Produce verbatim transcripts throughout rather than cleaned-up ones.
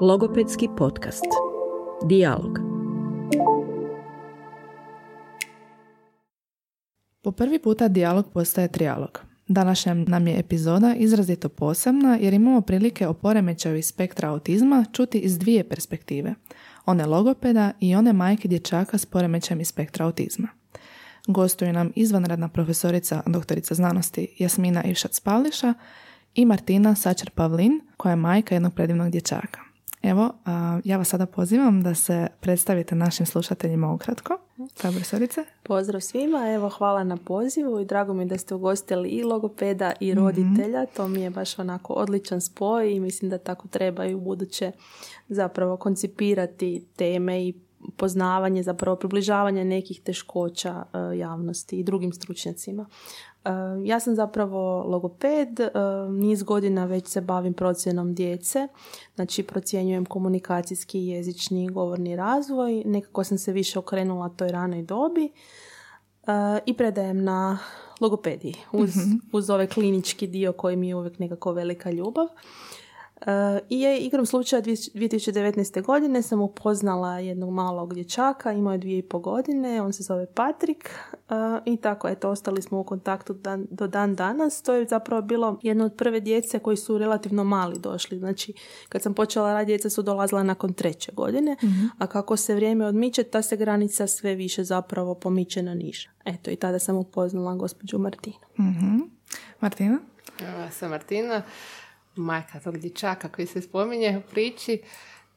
Logopedski podcast. DijaLOG. Po prvi puta DijaLOG postaje trijalog. Današnja nam je epizoda izrazito posebna jer imamo prilike o poremećaju iz spektra autizma čuti iz dvije perspektive. One logopeda i one majke dječaka s poremećajem iz spektra autizma. Gostuju nam izvanredna profesorica doktorica znanosti Jasmina Ivšac-Pavliša i Martina Sačer-Pavlin, koja je majka jednog predivnog dječaka. Evo, a, ja vas sada pozivam da se predstavite našim slušateljima ukratko. Profesorice. Pozdrav svima, evo hvala na pozivu i drago mi je da ste ugostili i logopeda i roditelja, mm-hmm. to mi je baš onako odličan spoj i mislim da tako treba i u buduće zapravo koncipirati teme i poznavanje, zapravo približavanje nekih teškoća javnosti i drugim stručnjacima. Ja sam zapravo logoped, niz godina već se bavim procjenom djece, znači procjenjujem komunikacijski, jezični i govorni razvoj, nekako sam se više okrenula toj ranoj dobi i predajem na logopediji uz, mm-hmm. uz ovaj klinički dio koji mi je uvijek nekako velika ljubav. Uh, I je, igrom slučaja dvije tisuće devetnaeste. godine sam upoznala jednog malog dječaka, imao je dvije i po godine, on se zove Patrik uh, i tako, eto, ostali smo u kontaktu dan, do dan danas. To je zapravo bilo jedno od prve djece koji su relativno mali došli, znači kad sam počela raditi djeca su dolazila nakon treće godine, mm-hmm. a kako se vrijeme odmiče ta se granica sve više zapravo pomiče na niže. Eto, i tada sam upoznala gospođu Martinu. Mm-hmm. Martina? Ja sam Martina. Majka tog dječaka koji se spominje u priči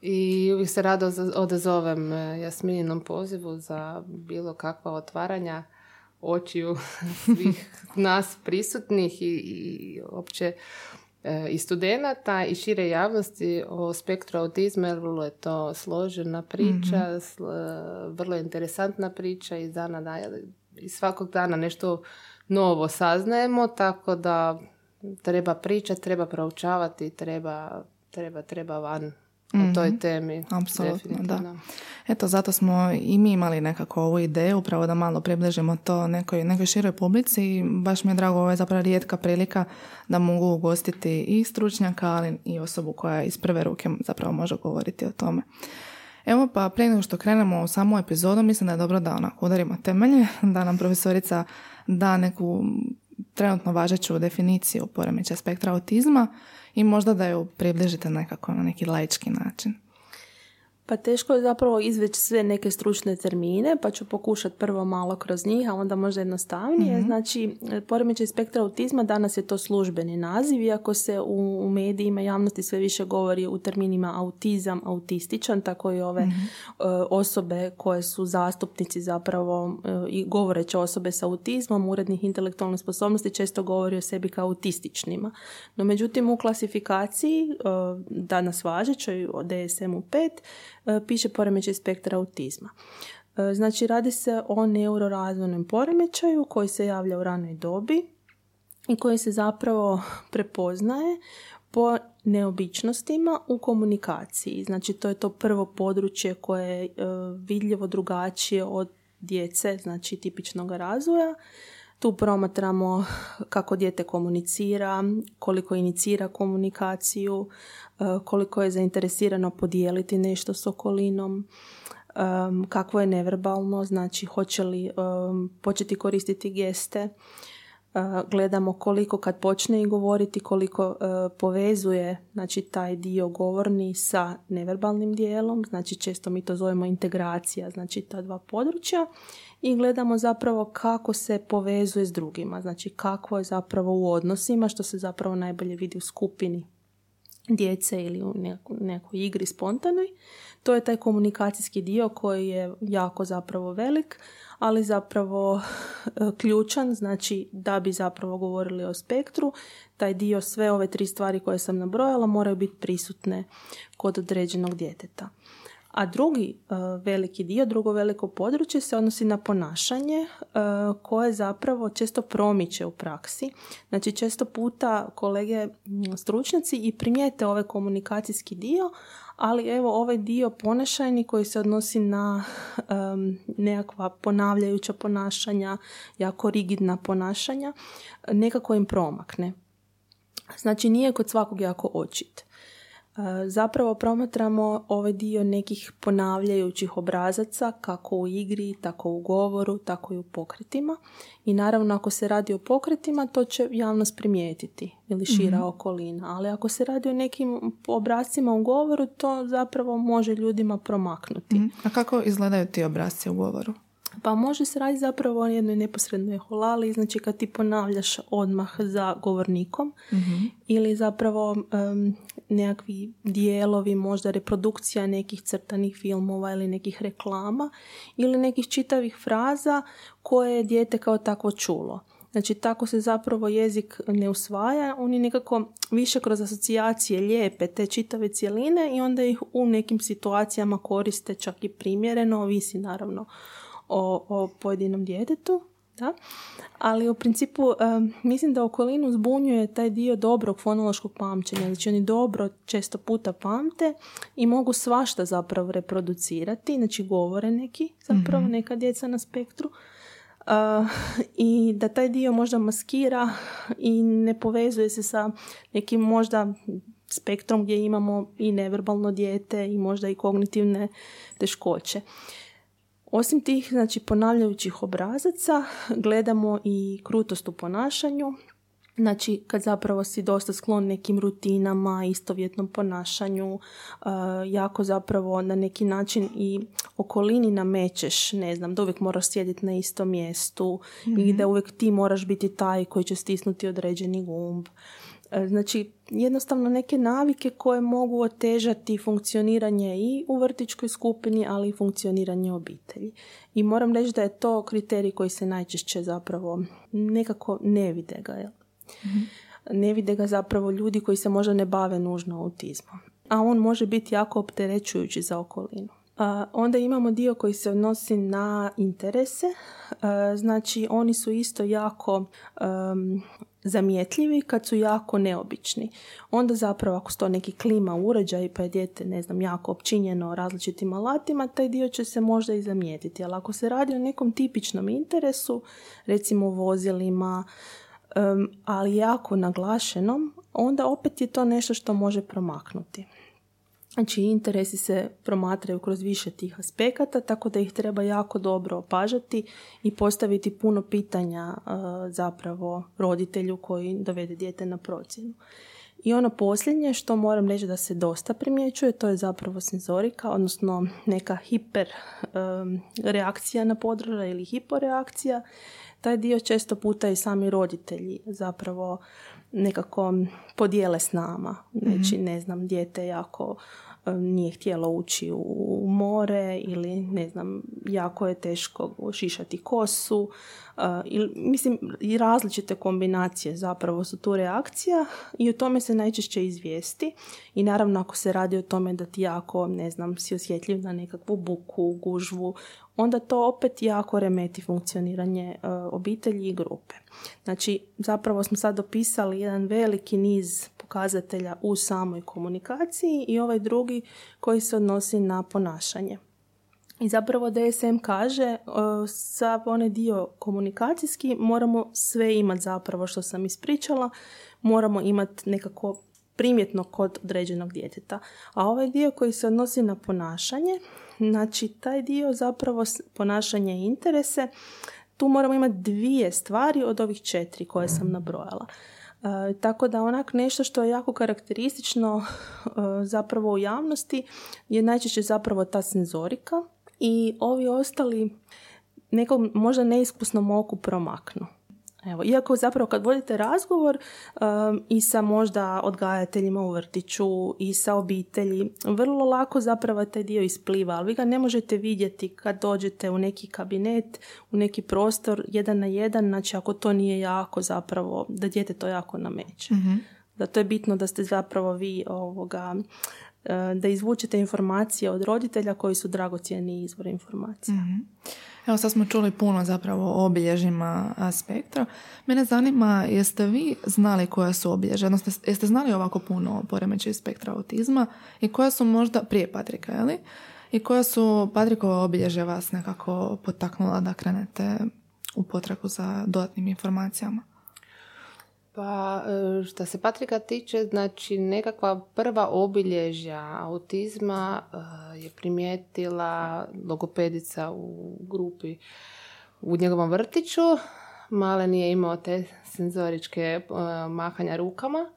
i uvijek se rado odazovem Jasmininom pozivu za bilo kakva otvaranja očiju svih nas prisutnih i, i opće e, i studenata i šire javnosti o spektru autizma, jer vrlo je to složena priča, mm-hmm. sl, vrlo interesantna priča i dana, iz svakog dana nešto novo saznajemo, tako da treba pričati, treba proučavati, treba, treba, treba van mm-hmm. o toj temi. Apsolutno, da. Eto, zato smo i mi imali nekako ovu ideju, upravo da malo približimo to nekoj, nekoj široj publici i baš mi je drago, ovo je zapravo rijetka prilika da mogu ugostiti i stručnjaka, ali i osobu koja iz prve ruke zapravo može govoriti o tome. Evo, pa prije nego što krenemo u samu epizodu, mislim da je dobro da onako udarimo temelje, da nam profesorica da neku trenutno važeću definiciju poremećaja spektra autizma i možda da ju približite nekako na neki laički način. Pa teško je zapravo izveć sve neke stručne termine, pa ću pokušati prvo malo kroz njih, a onda možda jednostavnije. Mm-hmm. Znači, poremećaj spektra autizma danas je to službeni naziv, iako se u, u medijima javnosti sve više govori u terminima autizam, autističan, tako i ove mm-hmm. uh, osobe koje su zastupnici zapravo uh, i govoreće osobe sa autizmom, urednih intelektualnih sposobnosti, često govori o sebi kao autističnima. No međutim, u klasifikaciji uh, danas važećoj o D S M pet piše poremećaj spektra autizma. Znači, radi se o neurorazvojnom poremećaju koji se javlja u ranoj dobi i koji se zapravo prepoznaje po neobičnostima u komunikaciji. Znači, to je to prvo područje koje je vidljivo drugačije od djece, znači tipičnog razvoja. Tu promatramo kako dijete komunicira, koliko inicira komunikaciju, koliko je zainteresirano podijeliti nešto s okolinom, kakvo je neverbalno, znači hoće li početi koristiti geste. Gledamo koliko kad počne i govoriti, koliko povezuje znači taj dio govorni sa neverbalnim dijelom, znači često mi to zovemo integracija, znači ta dva područja. I gledamo zapravo kako se povezuje s drugima, znači kako je zapravo u odnosima, što se zapravo najbolje vidi u skupini djece ili u nekoj, nekoj igri spontanoj. To je taj komunikacijski dio koji je jako zapravo velik, ali zapravo ključan, znači da bi zapravo govorili o spektru, taj dio, sve ove tri stvari koje sam nabrojala moraju biti prisutne kod određenog djeteta. A drugi uh, veliki dio, drugo veliko područje se odnosi na ponašanje uh, koje zapravo često promiče u praksi. Znači često puta kolege stručnjaci i primijete ovaj komunikacijski dio, ali evo ovaj dio ponašajni koji se odnosi na um, nekakva ponavljajuća ponašanja, jako rigidna ponašanja, nekako im promakne. Znači nije kod svakog jako očit. Zapravo promatramo ovaj dio nekih ponavljajućih obrazaca, kako u igri, tako u govoru, tako i u pokretima. I naravno, ako se radi o pokretima, to će javnost primijetiti ili šira mm-hmm. okolina. Ali ako se radi o nekim obrascima u govoru, to zapravo može ljudima promaknuti. Mm-hmm. A kako izgledaju ti obrasci u govoru? Pa može se raditi zapravo o jednoj neposrednoj holali, znači kad ti ponavljaš odmah za govornikom mm-hmm. ili zapravo um, nekakvi dijelovi, možda reprodukcija nekih crtanih filmova ili nekih reklama ili nekih čitavih fraza koje je dijete kao takvo čulo. Znači tako se zapravo jezik ne usvaja, on je nekako više kroz asocijacije lijepe te čitave cjeline i onda ih u nekim situacijama koriste čak i primjereno, ovisi naravno O, o pojedinom djetetu, da? Ali u principu um, mislim da okolinu zbunjuje taj dio dobrog fonološkog pamćenja. Znači oni dobro često puta pamte i mogu svašta zapravo reproducirati, znači govore neki zapravo, mm-hmm. neka djeca na spektru. Uh, i da taj dio možda maskira i ne povezuje se sa nekim možda spektrom gdje imamo i neverbalno dijete i možda i kognitivne teškoće. Osim tih, znači, ponavljajućih obrazaca, gledamo i krutost u ponašanju. Znači, kad zapravo si dosta sklon nekim rutinama, istovjetnom ponašanju, jako zapravo na neki način i okolini namećeš, ne znam, da uvijek moraš sjediti na istom mjestu mm-hmm. i da uvijek ti moraš biti taj koji će stisnuti određeni gumb. Znači, jednostavno neke navike koje mogu otežati funkcioniranje i u vrtićkoj skupini, ali i funkcioniranje obitelji. I moram reći da je to kriterij koji se najčešće zapravo nekako ne vide ga. Jel? Mm-hmm. Ne vide ga zapravo ljudi koji se možda ne bave nužno autizmom. A on može biti jako opterećujući za okolinu. A onda imamo dio koji se odnosi na interese. A, znači, oni su isto jako... Um, zamjetljivi kad su jako neobični. Onda zapravo ako sto neki klima uređaj pa je dijete, ne znam, jako opčinjeno različitim alatima, taj dio će se možda i zamijetiti. Ali ako se radi o nekom tipičnom interesu, recimo vozilima, um, ali jako naglašenom, onda opet je to nešto što može promaknuti. Znači, interesi se promatraju kroz više tih aspekata, tako da ih treba jako dobro opažati i postaviti puno pitanja e, zapravo roditelju koji dovede dijete na procjenu. I ono posljednje što moram reći da se dosta primjećuje, to je zapravo senzorika, odnosno neka hiper e, reakcija na podražaj ili hiporeakcija. Taj dio često puta i sami roditelji zapravo nekako podijele s nama. Znači, ne znam, dijete jako nije htjelo ući u more ili, ne znam, jako je teško šišati kosu. I, mislim, i različite kombinacije zapravo su tu reakcija i o tome se najčešće izvijesti. I naravno, ako se radi o tome da ti jako, ne znam, si osjetljiv na nekakvu buku, gužvu, onda to opet jako remeti funkcioniranje e, obitelji i grupe. Znači, zapravo smo sad opisali jedan veliki niz pokazatelja u samoj komunikaciji i ovaj drugi koji se odnosi na ponašanje. I zapravo D S M kaže, e, sa onaj dio komunikacijski moramo sve imati zapravo što sam ispričala, moramo imati nekako primjetno kod određenog djeteta. A ovaj dio koji se odnosi na ponašanje, znači taj dio zapravo ponašanje i interese, tu moramo imati dvije stvari od ovih četiri koje sam nabrojala. E, tako da onak nešto što je jako karakteristično e, zapravo u javnosti je najčešće zapravo ta senzorika i ovi ostali nekom možda neiskusnom oku promaknu. Evo, iako zapravo kad vodite razgovor um, i sa možda odgajateljima u vrtiću i sa obitelji, vrlo lako zapravo taj dio ispliva, ali vi ga ne možete vidjeti kad dođete u neki kabinet, u neki prostor, jedan na jedan, znači ako to nije jako zapravo, da dijete to jako nameće. Mm-hmm. Zato je bitno da ste zapravo vi ovoga, da izvučete informacije od roditelja koji su dragocjeni izvor informacija. Mm-hmm. Evo, sad smo čuli puno zapravo o obilježjima spektra. Mene zanima, jeste vi znali koja su obilježja, odnosno jeste znali ovako puno o poremećaju spektra autizma i koja su možda prije Patrika, je li? I koja su Patrikova obilježja vas nekako potaknula da krenete u potragu za dodatnim informacijama? Pa što se Patrika tiče, znači nekakva prva obilježja autizma je primijetila logopedica u grupi u njegovom vrtiću. Malen je imao te senzoričke mahanja rukama.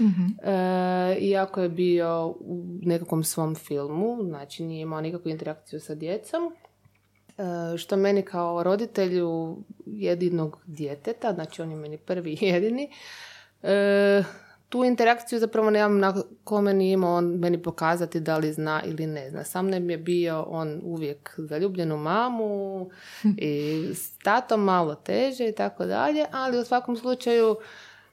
Mm-hmm. E, iako je bio u nekakvom svom filmu, znači nije imao nikakvu interakciju sa djecom, e, što meni kao roditelju jedinog djeteta, znači on je meni prvi jedini, e, tu interakciju zapravo nemam na kome nije imao on meni pokazati da li zna ili ne zna. Sa mnom je bio on uvijek zaljubljen u mamu i s tatom malo teže i tako dalje, ali u svakom slučaju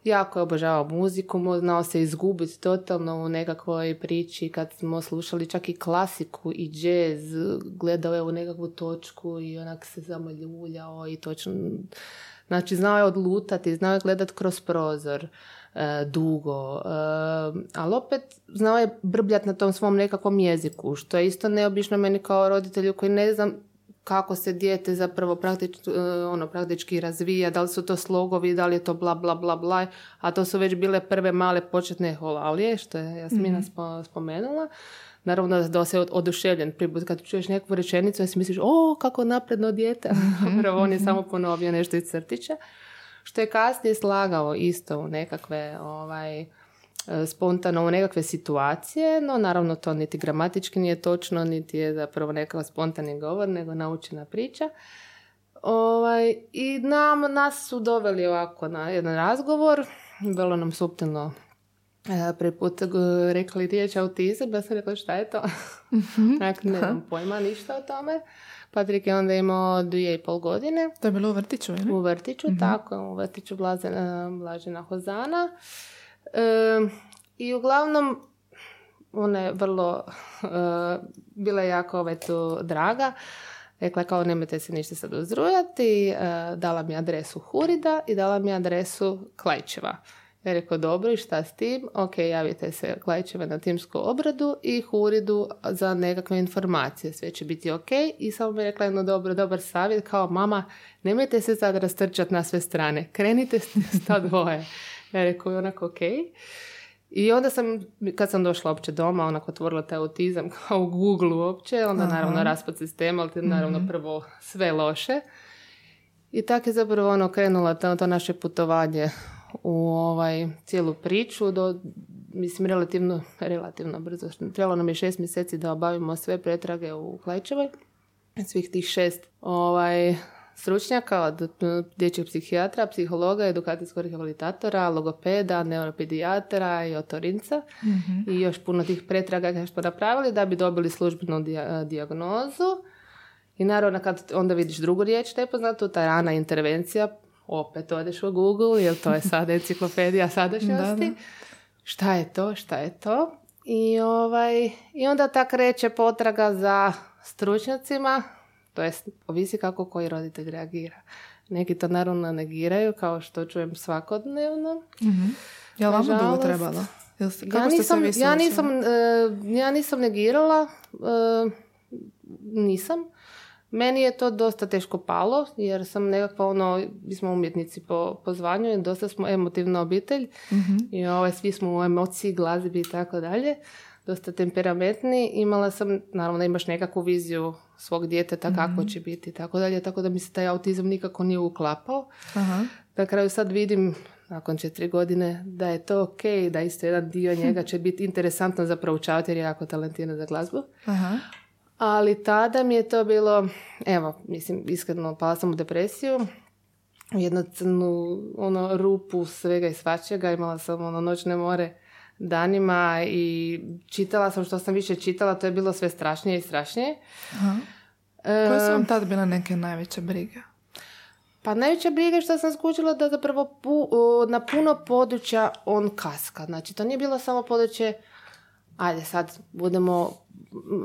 jako je obožavao muziku, znao se izgubiti totalno u nekakvoj priči kad smo slušali čak i klasiku i džez, gledao je u nekakvu točku i onak se zamoljuljao i točno, znači znao je odlutati, znao je gledati kroz prozor e, dugo, e, ali opet znao je brbljati na tom svom nekakvom jeziku, što je isto neobično meni kao roditelju koji ne znam kako se dijete zapravo praktič, ono, praktički razvija, da li su to slogovi, da li je to bla, bla, bla, bla, a to su već bile prve male početne holalije, što je Jasmina mm-hmm. spomenula. Naravno da se oduševljen pribud, kad čuješ nekakvu rečenicu, ja si misliš, o, kako napredno dijete, zapravo on je samo ponovio nešto iz crtića, što je kasnije slagao isto u nekakve, ovaj, spontano u nekakve situacije, no naravno to niti gramatički nije točno, niti je zapravo nekakav spontani govor, nego naučena priča. Ovaj, I nam, nas su doveli ovako na jedan razgovor, bilo nam suptilno e, preput e, rekli riječ autizam, ja sam rekla šta je to? Mm-hmm. Dakle, ne znam pojma ništa o tome. Patrik je onda imao dvije i pol godine. To je bilo u vrtiću, ili? U vrtiću, mm-hmm. tako, u vrtiću Blažena, Blažena Ozana. E, i uglavnom ona je vrlo e, bila je jako ovaj tu draga, rekla kao nemojte se ništa sad uzrujati, e, dala mi adresu Hurida i dala mi adresu Klaićeva. Ja rekao dobro i šta s tim, ok, javite se Klaićeva na timsku obradu i Huridu za nekakve informacije, sve će biti ok. I samo mi je rekla jedno dobro, dobar savjet, kao mama nemojte se sad rastrčati na sve strane, krenite s ta dvoje. Ja rekao je onako ok. I onda sam, kad sam došla uopće doma, onako otvorila taj autizam kao u Google uopće, onda aha. naravno raspad sistema, ali naravno mm-hmm. prvo sve loše. I tako je zapravo ono krenula to, to naše putovanje u ovaj cijelu priču. Do, mislim, relativno, relativno brzo. Trebalo nam je šest mjeseci da obavimo sve pretrage u Klaićevoj. Svih tih šest ovaj... stručnjaka, od dječjeg psihijatra, psihologa, edukacijskog rehabilitatora, logopeda, neuropedijatra i otorinca mm-hmm. i još puno tih pretraga koje smo napravili da bi dobili službenu dija- dijagnozu. I naravno kad onda vidiš drugu riječ nepoznatu, ta rana intervencija, opet odeš u Google jer to je sada enciklopedija sadašnjosti. Šta je to, šta je to? I, ovaj, i onda ta kreće potraga za stručnjacima. To je, ovisi kako koji roditelj reagira. Neki to naravno negiraju, kao što čujem svakodnevno. Mm-hmm. Je li vam dugo trebalo? Jel, kako ja, nisam, ste se ja, nisam, ja nisam negirala, nisam. Meni je to dosta teško palo, jer sam nekako, ono, mi smo umjetnici po, po zvanju i dosta smo emotivna obitelj. Mm-hmm. I ovaj, svi smo u emociji, glazbi i tako dalje. Dosta temperamentni, imala sam, naravno da imaš nekakvu viziju svog djeteta kako mm-hmm. će biti i tako dalje, tako da mi se taj autizam nikako nije uklapao. Aha. Na kraju sad vidim, nakon četiri godine, da je to ok, da isto jedan dio njega će biti interesantno za proučavati jer je jako talentiran za glazbu. Aha. Ali tada mi je to bilo, evo, mislim, iskreno pala sam u depresiju, u jednu crnu ono, rupu svega i svačega, imala sam ono noćne more danima i čitala sam što sam više čitala, to je bilo sve strašnije i strašnije. Aha. Koje su vam tad bila neke najveće brige? Pa najveća briga je što sam skužila da zapravo pu, na puno područja on kaska. Znači to nije bilo samo područje ajde sad budemo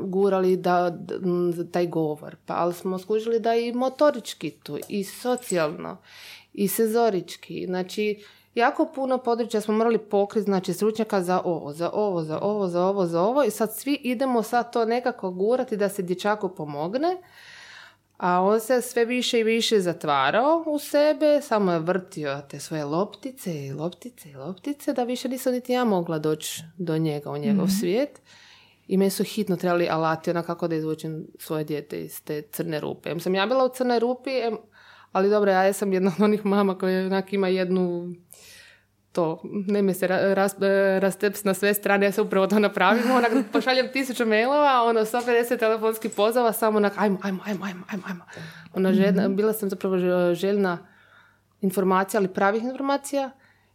gurali da, da, taj govor, pa ali smo skužili da i motorički tu, i socijalno, i senzorički, znači jako puno područja smo morali pokriti, znači stručnjaka za ovo, za ovo, za ovo, za ovo, za ovo i sad svi idemo sad to nekako gurati da se dječaku pomogne, A on se sve više i više zatvarao u sebe, samo je vrtio te svoje loptice i loptice i loptice, da više nisam niti ja mogla doći do njega, u njegov mm-hmm. svijet. I meni su hitno trebali alati, ona kako da izvučem svoje dijete iz te crne rupe. Em sam ja bila u crnoj rupi, em, ali dobro, ja sam jedna od onih mama koja onak ima jednu... to, neme se ras, rasteps na sve strane, ja se upravo to napravim, onak pošaljem tisuću mailova, ono sto pedeset telefonskih pozava, samo onak ajmo, ajmo, ajmo, ajmo, ajmo. Ona željna, bila sam zapravo željna informacija, ali pravih informacija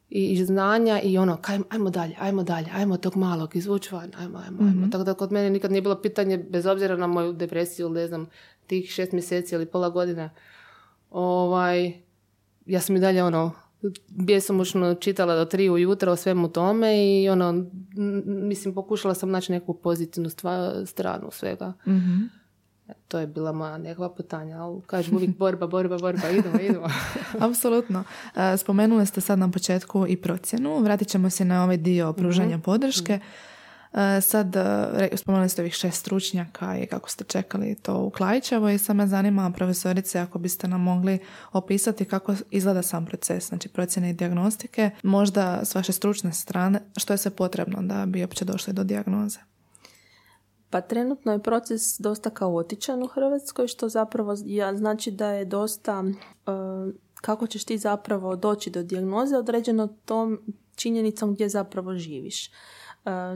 i, i znanja i ono, ajmo, ajmo dalje, ajmo dalje, ajmo tog malog, izvuč van, ajmo, ajmo, ajmo. Mm-hmm. Tako da kod mene nikad nije bilo pitanje, bez obzira na moju depresiju, ne znam, tih šest mjeseci ili pola godine, ovaj, ja sam i dalje ono, bjesomučno čitala do tri ujutro o svemu tome i ono, mislim, pokušala sam naći neku pozitivnu stvar, stranu svega. Mm-hmm. To je bila moja nekakva putanja, ali kažem uvijek borba, borba, borba, idemo, idemo. Apsolutno. Spomenuli ste sad na početku i procjenu. Vratit ćemo se na ovaj dio pružanja mm-hmm. podrške. Sad, spomenuli ste ovih šest stručnjaka i kako ste čekali to u Klaićevo i sad me zanima, profesorice, ako biste nam mogli opisati kako izgleda sam proces, znači procjene i dijagnostike, možda s vaše stručne strane, što je sve potrebno da bi uopće došli do dijagnoze? Pa trenutno je proces dosta kaotičan u Hrvatskoj, što zapravo znači da je dosta, kako ćeš ti zapravo doći do dijagnoze, određeno tom činjenicom gdje zapravo živiš.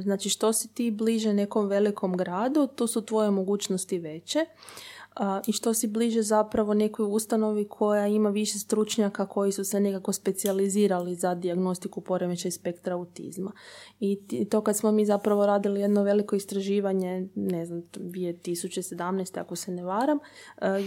Znači što si ti bliže nekom velikom gradu, to su tvoje mogućnosti veće i što si bliže zapravo nekoj ustanovi koja ima više stručnjaka koji su se nekako specijalizirali za dijagnostiku poremećaja spektra autizma. I to kad smo mi zapravo radili jedno veliko istraživanje, ne znam, dvije tisuće sedamnaeste ako se ne varam,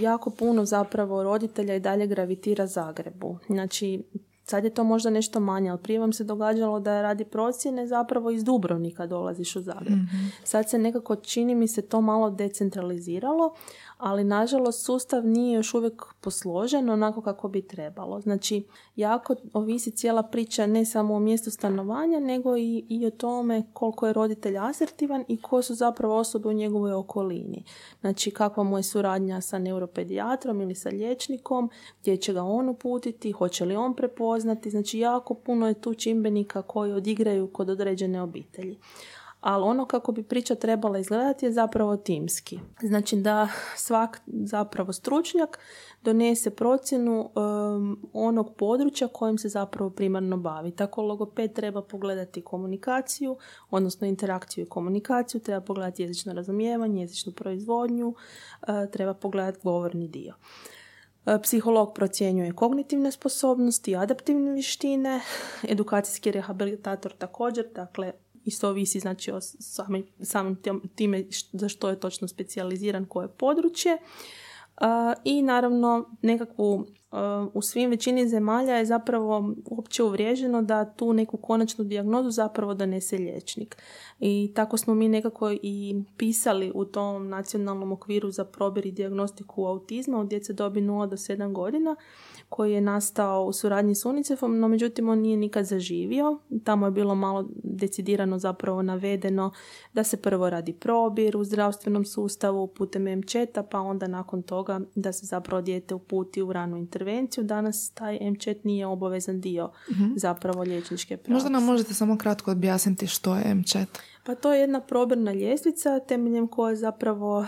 jako puno zapravo roditelja i dalje gravitira Zagrebu. Znači sad je to možda nešto manje, ali prije vam se događalo da radi procjene zapravo iz Dubrovnika dolaziš u Zagreb. Mm-hmm. Sad se nekako čini mi se to malo decentraliziralo, ali nažalost sustav nije još uvijek posložen onako kako bi trebalo. Znači jako ovisi cijela priča ne samo o mjestu stanovanja, nego i, i o tome koliko je roditelj asertivan i ko su zapravo osobe u njegovoj okolini. Znači kakva mu je suradnja sa neuropedijatrom ili sa liječnikom, gdje će ga on uputiti, hoće li on prepoznati. Znači jako puno je tu čimbenika koji odigraju kod određene obitelji. Ali ono kako bi priča trebala izgledati je zapravo timski. Znači da svak zapravo stručnjak donese procjenu um, onog područja kojim se zapravo primarno bavi. Tako logoped treba pogledati komunikaciju, odnosno interakciju i komunikaciju, treba pogledati jezično razumijevanje, jezičnu proizvodnju, uh, treba pogledati govorni dio. Psiholog procjenjuje kognitivne sposobnosti, adaptivne vještine, edukacijski rehabilitator također, dakle isto ovisi znači o samim, samim time za što je točno specijaliziran, koje područje. I naravno nekakvu u svim većini zemalja je zapravo uopće uvriježeno da tu neku konačnu dijagnozu zapravo donese liječnik. I tako smo mi nekako i pisali u tom nacionalnom okviru za probir i dijagnostiku autizma od djece dobi nula do sedam godina, koji je nastao u suradnji s UNICEF-om, no međutim on nije nikad zaživio. Tamo je bilo malo decidirano zapravo navedeno da se prvo radi probir u zdravstvenom sustavu putem M-CHAT-a, pa onda nakon toga da se zapravo dijete uputi u ranu intervenciju. Danas taj M-CHAT nije obavezan dio mm-hmm. zapravo liječničke prakse. Možda nam možete samo kratko objasniti što je M-CHAT? Pa to je jedna probirna ljestvica temeljem koje zapravo uh,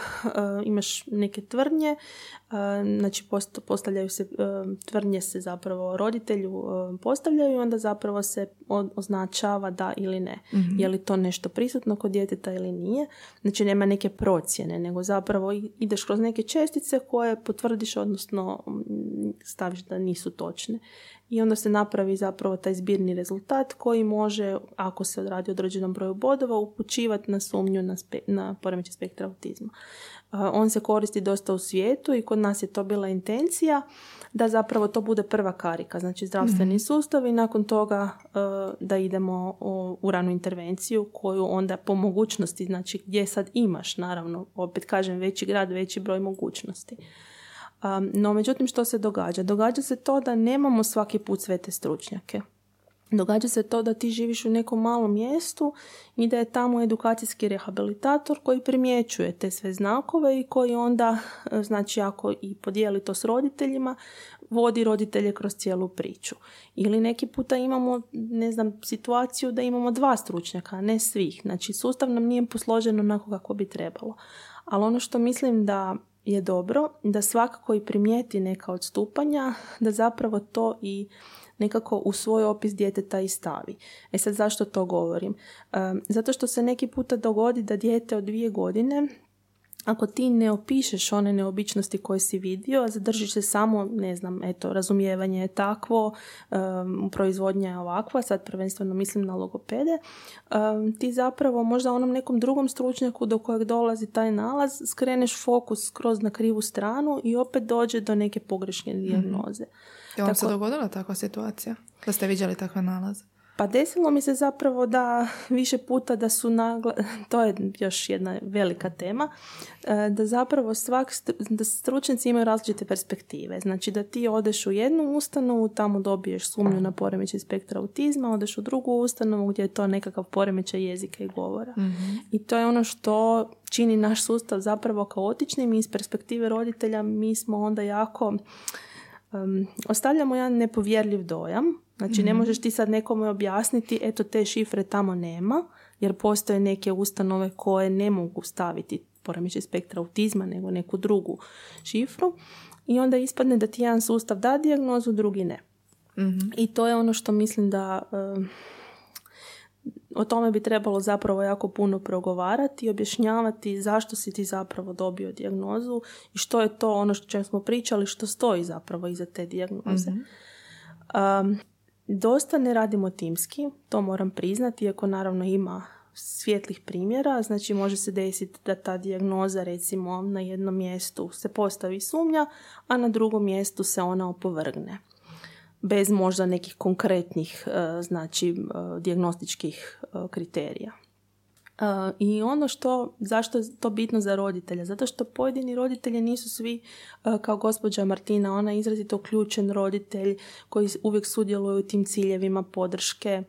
imaš neke tvrdnje, uh, znači post, postavljaju se, uh, tvrdnje se zapravo roditelju uh, postavljaju i onda zapravo se od, označava da ili ne. Mm-hmm. Je li to nešto prisutno kod djeteta ili nije? Znači nema neke procjene, nego zapravo ideš kroz neke čestice koje potvrdiš, odnosno staviš da nisu točne. I onda se napravi zapravo taj zbirni rezultat koji može, ako se odradi određenom broju bodova, upućivati na sumnju na, spe, na poremećaj spektra autizma. Uh, on se koristi dosta u svijetu i kod nas je to bila intencija da zapravo to bude prva karika, znači zdravstveni sustav i nakon toga uh, da idemo u, u ranu intervenciju koju onda po mogućnosti, znači gdje sad imaš, naravno, opet kažem veći grad, veći broj mogućnosti. Um, no međutim što se događa? Događa se to da nemamo svaki put sve te stručnjake. Događa se to da ti živiš u nekom malom mjestu i da je tamo edukacijski rehabilitator koji primjećuje te sve znakove i koji onda, znači ako i podijeli to s roditeljima, vodi roditelje kroz cijelu priču. Ili neki puta imamo, ne znam, situaciju da imamo dva stručnjaka, ne svih. Znači sustav nam nije posložen onako kako bi trebalo. Ali ono što mislim da je dobro, da svakako i primijeti neka odstupanja, da zapravo to i nekako u svoj opis djeteta i stavi. E sad zašto to govorim? E, zato što se neki puta dogodi da dijete od dvije godine, ako ti ne opišeš one neobičnosti koje si vidio, a zadržiš se samo, ne znam, eto, razumijevanje je takvo, um, proizvodnja je ovakva, sad prvenstveno mislim na logopede, um, ti zapravo možda onom nekom drugom stručnjaku do kojeg dolazi taj nalaz, skreneš fokus skroz na krivu stranu i opet dođe do neke pogrešne dijagnoze. Mm-hmm. Je vam Tako... se dogodila takva situacija? Da ste vidjeli takve nalaze? Pa desilo mi se zapravo da više puta da su nagla... To je još jedna velika tema. Da zapravo svak... Da stručnjaci imaju različite perspektive. Znači da ti odeš u jednu ustanovu, tamo dobiješ sumnju na poremećaj spektra autizma, odeš u drugu ustanovu gdje je to nekakav poremećaj jezika i govora. Mm-hmm. I to je ono što čini naš sustav zapravo kaotičnim i iz perspektive roditelja mi smo onda jako... Um, ostavljamo jedan nepovjerljiv dojam. Znači ne možeš ti sad nekome objasniti eto te šifre tamo nema jer postoje neke ustanove koje ne mogu staviti poremećaj spektra autizma nego neku drugu šifru i onda ispadne da ti jedan sustav da dijagnozu, drugi ne. Mm-hmm. I to je ono što mislim da um, o tome bi trebalo zapravo jako puno progovarati i objašnjavati zašto si ti zapravo dobio dijagnozu i što je to ono što čem smo pričali, što stoji zapravo iza te dijagnoze. Mm-hmm. Um, dosta ne radimo timski, to moram priznati, iako naravno ima svijetlih primjera, znači može se desiti da ta dijagnoza recimo na jednom mjestu se postavi sumnja, a na drugom mjestu se ona opovrgne. Bez možda nekih konkretnih znači dijagnostičkih kriterija. I ono što, zašto je to bitno za roditelja? Zato što pojedini roditelji nisu svi kao gospođa Martina, ona je izrazito ključan roditelj koji uvijek sudjeluje u tim ciljevima podrške,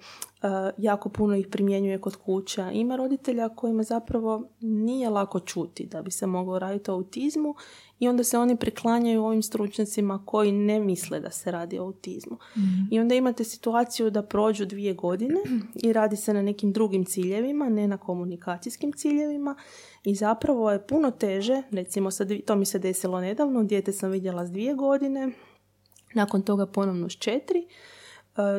jako puno ih primjenjuje kod kuća. Ima roditelja kojima zapravo nije lako čuti da bi se moglo raditi o autizmu i onda se oni priklanjaju ovim stručnjacima koji ne misle da se radi o autizmu. Mm-hmm. I onda imate situaciju da prođu dvije godine i radi se na nekim drugim ciljevima, ne na komunikacijskim ciljevima i zapravo je puno teže, recimo sad, to mi se desilo nedavno, dijete sam vidjela s dvije godine, nakon toga ponovno s četiri.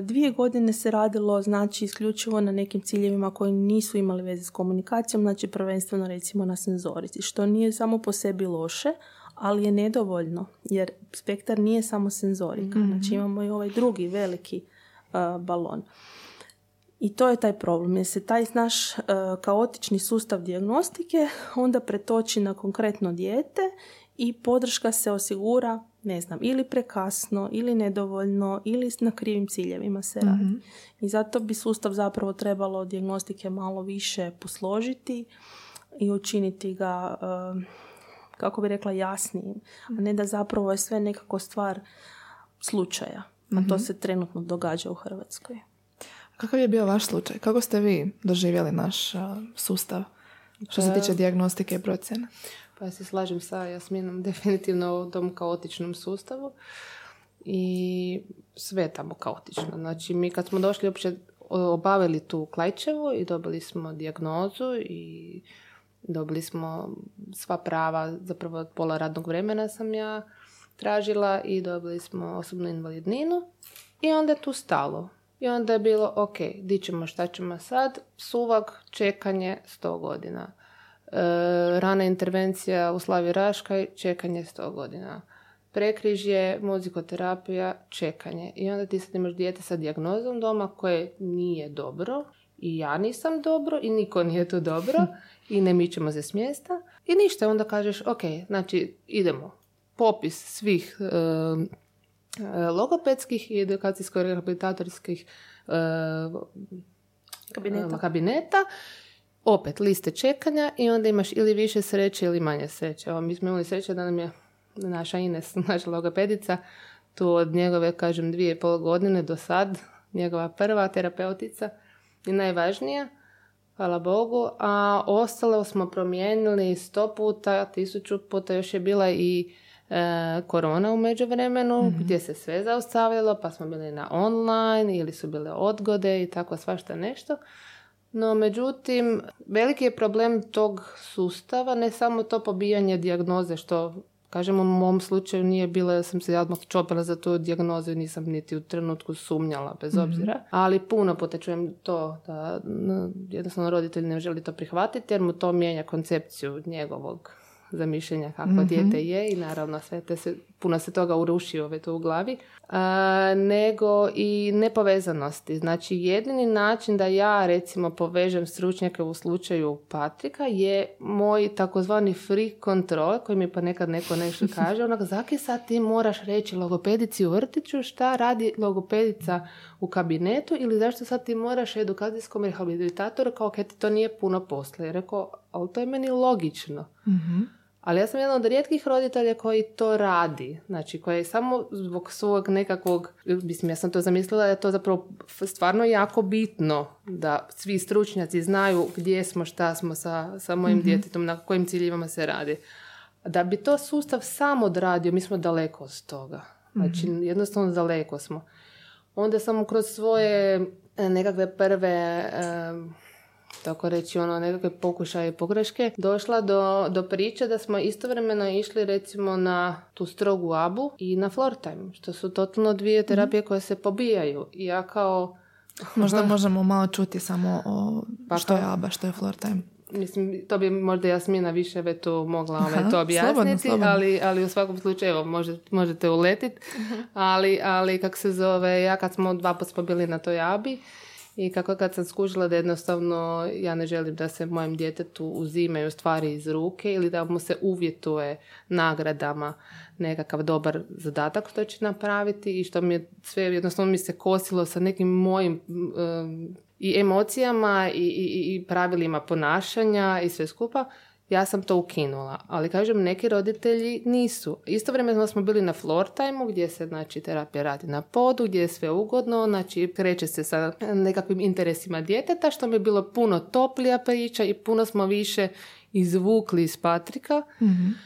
Dvije godine se radilo znači isključivo na nekim ciljevima koji nisu imali veze s komunikacijom, znači prvenstveno recimo na senzorici, što nije samo po sebi loše, ali je nedovoljno jer spektar nije samo senzorika, mm-hmm. znači imamo i ovaj drugi veliki uh, balon. I to je taj problem, jer se taj naš uh, kaotični sustav dijagnostike onda pretoči na konkretno dijete i podrška se osigura, ne znam, ili prekasno, ili nedovoljno, ili na krivim ciljevima se radi. Mm-hmm. I zato bi sustav zapravo trebalo dijagnostike malo više posložiti i učiniti ga, kako bi rekla, jasnijim. A ne da zapravo je sve nekako stvar slučaja. Mm-hmm. A to se trenutno događa u Hrvatskoj. Kakav je bio vaš slučaj? Kako ste vi doživjeli naš sustav što se tiče dijagnostike i procjene? Pa ja se slažem sa Jasminom definitivno u tom kaotičnom sustavu i sve je tamo kaotično. Znači mi kad smo došli uopće obavili tu Klaićevu i dobili smo dijagnozu i dobili smo sva prava, zapravo od pola radnog vremena sam ja tražila i dobili smo osobnu invalidninu i onda je tu stalo. I onda je bilo ok, di ćemo, šta ćemo sad, suvak, čekanje sto godina. E, rana intervencija u Slavi Raškaj, čekanje sto godina. Prekrižje, muzikoterapija, čekanje. I onda ti sad imaš dijete sa dijagnozom doma koje nije dobro. I ja nisam dobro i niko nije tu dobro. I ne mičemo se s mjesta. I ništa, onda kažeš, ok, znači idemo. Popis svih e, logopedskih i edukacijsko-rehabilitatorskih e, kabineta. kabineta. Opet, liste čekanja i onda imaš ili više sreće ili manje sreće. Evo, mi smo imali sreće da nam je naša Ines, naša logopedica, tu od njegove, kažem, dvije i pol godine do sad njegova prva terapeutica i najvažnija, hvala Bogu, a ostalo smo promijenili sto puta, tisuću puta, još je bila i e, korona u međuvremenu, mm-hmm. gdje se sve zaustavljalo, pa smo bili na online ili su bile odgode i tako svašta nešto. No, međutim, veliki je problem tog sustava, ne samo to pobijanje dijagnoze, što, kažem, u mom slučaju nije bilo, ja sam se odmah čopila za tu dijagnozu i nisam niti u trenutku sumnjala, bez obzira. Mm-hmm. Ali puno puta čujem to da jednostavno roditelj ne želi to prihvatiti, jer mu to mijenja koncepciju njegovog zamišljenja kako mm-hmm. dijete je i naravno sve te se, puno se toga uruši ove to u glavi, a, nego i nepovezanosti. Znači, jedini način da ja recimo povežem stručnjake u slučaju Patrika je moj takozvani free control, koji mi pa nekad neko nešto kaže, onak, zaki sad ti moraš reći logopedici u vrtiću šta radi logopedica u kabinetu ili zašto sad ti moraš edukacijskom rehabilitatoru, kao kad ti to nije puno posla. I rekao, ali to je meni logično. Mm-hmm. Ali ja sam jedna od rijetkih roditelja koji to radi. Znači, koja je samo zbog svog nekakvog... Mislim, ja sam to zamislila da je to zapravo stvarno jako bitno da svi stručnjaci znaju gdje smo, šta smo sa, sa mojim mm-hmm. djetetom, na kojim ciljevima se radi. Da bi to sustav sam odradio, mi smo daleko od toga. Znači, mm-hmm. jednostavno daleko smo. Onda sam kroz svoje nekakve prve... Um, tako reći, ono, nekakve pokušaje i pogreške, došla do, do priče da smo istovremeno išli, recimo, na tu strogu abu i na floor time, što su totalno dvije terapije koje se pobijaju. I ja kao... Možda možemo malo čuti samo o pa što kao, je aba, što je floor time. Mislim, to bi možda Jasmina više već tu mogla ove, to objasniti, slobodno, slobodno. Ali, ali u svakom slučaju, evo, možete, možete uletiti. Ali, ali, kak se zove, ja kad smo dva put smo bili na toj abi, i kako kad sam skužila da jednostavno ja ne želim da se mojem djetetu uzimaju stvari iz ruke ili da mu se uvjetuje nagradama nekakav dobar zadatak što će napraviti i što mi je sve jednostavno mi se kosilo sa nekim mojim um, i emocijama i, i, i pravilima ponašanja i sve skupa, ja sam to ukinula. Ali kažem, neki roditelji nisu. Istovremeno smo bili na floor time-u gdje se, znači, terapija radi na podu, gdje je sve ugodno, znači kreće se sa nekakvim interesima djeteta, što mi je bilo puno toplija priča i puno smo više izvukli iz Patrika. Mm-hmm.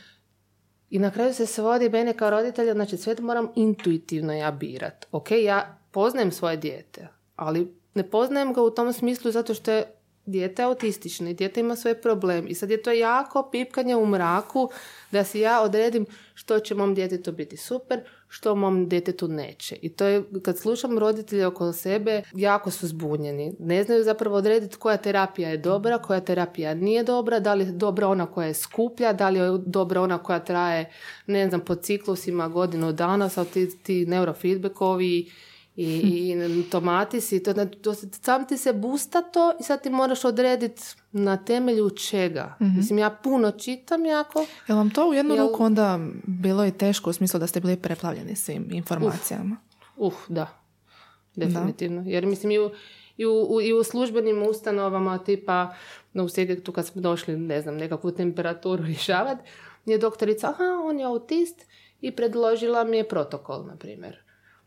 I na kraju se svodi mene kao roditelja, znači sve moram intuitivno ja birat. Ok, ja poznajem svoje dijete, ali ne poznajem ga u tom smislu zato što je dijete je autistično i dijete ima svoj problem. I sad je to jako pipkanje u mraku da si ja odredim što će mom djetetu biti super, što mom djetetu neće. I to je, kad slušam roditelje oko sebe, jako su zbunjeni. Ne znaju zapravo odrediti koja terapija je dobra, koja terapija nije dobra, da li je dobra ona koja je skuplja, da li je dobra ona koja traje, ne znam, po ciklusima godinu dana, sa ti, ti neurofeedbackovi I, i tomatis i to, to, sam ti se busta to i sad ti moraš odrediti na temelju čega. Mm-hmm. Mislim, ja puno čitam jako. Je vam to u jednu jel... ruku onda bilo i teško u smislu da ste bili preplavljeni svim informacijama? Uh, uh da. Definitivno. Da. Jer mislim i u, i, u, i u službenim ustanovama tipa, no, u Sjegetu kad smo došli, ne znam, nekakvu temperaturu rješavati, je doktorica, aha, on je autist i predložila mi je protokol, na primjer.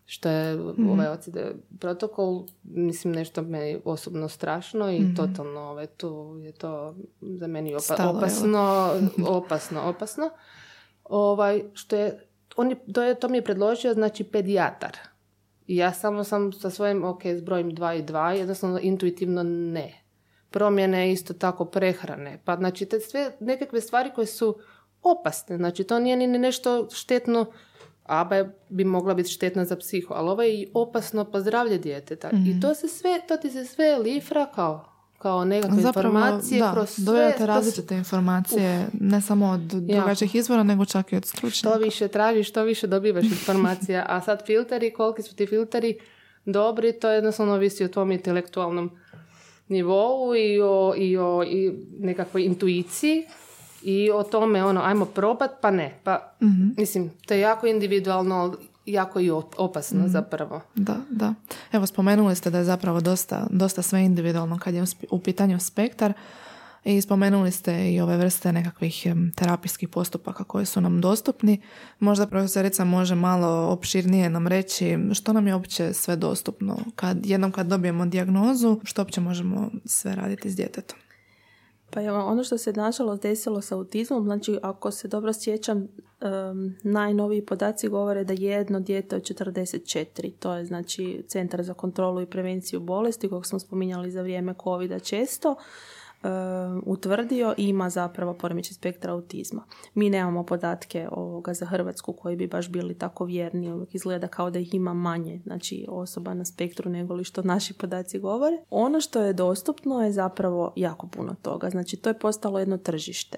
Što je mm-hmm. ovaj ocid protokol, mislim, nešto meni osobno strašno i mm-hmm. totalno ovaj, tu je to za meni opa- Stalo, opasno, opasno, opasno. Ovaj, što je, on je, to, je, to mi je predložio, znači, pedijatar. I ja samo sam sa svojim, ok, zbrojim dva i dva, jednostavno intuitivno ne. Promjene isto tako prehrane. Pa, znači, te sve nekakve stvari koje su opasne. Znači, to nije ni nešto štetno. Aba bi mogla biti štetna za psiho, ali ovo je i opasno po zdravlje djeteta. Mm-hmm. I to se sve, to ti se sve lifra kao, kao nekakve zapravo, informacije. Da, kroz sve, dojavate različite informacije, uf, ne samo od drugačih ja. izvora, nego čak i od stručnjaka. Što više tražiš, što više dobivaš informacija. A sad filteri, koliki su ti filteri dobri, to jednostavno visi o tvom intelektualnom nivou i o, i o i nekakvoj intuiciji. I o tome, ono, ajmo probat, pa ne. Pa, mm-hmm. mislim, to je jako individualno, jako i opasno mm-hmm. zapravo. Da, da. Evo, spomenuli ste da je zapravo dosta, dosta sve individualno kad je u pitanju spektar. I spomenuli ste i ove vrste nekakvih terapijskih postupaka koji su nam dostupni. Možda profesorica može malo opširnije nam reći što nam je uopće sve dostupno. Kad, jednom kad dobijemo dijagnozu, što uopće možemo sve raditi s djetetom? Pa evo, ono što se nažalost desilo sa autizmom, znači ako se dobro sjećam, um, najnoviji podaci govore da jedno dijete od četrdeset četiri, to je znači Centar za kontrolu i prevenciju bolesti, kojeg smo spominjali za vrijeme covida često, um, utvrdio i ima zapravo poremećaj spektra autizma. Mi nemamo podatke ovoga za Hrvatsku koji bi baš bili tako vjerni, uvijek izgleda kao da ih ima manje, znači osoba na spektru nego li što naši podaci govore. Ono što je dostupno je zapravo jako puno toga, znači to je postalo jedno tržište.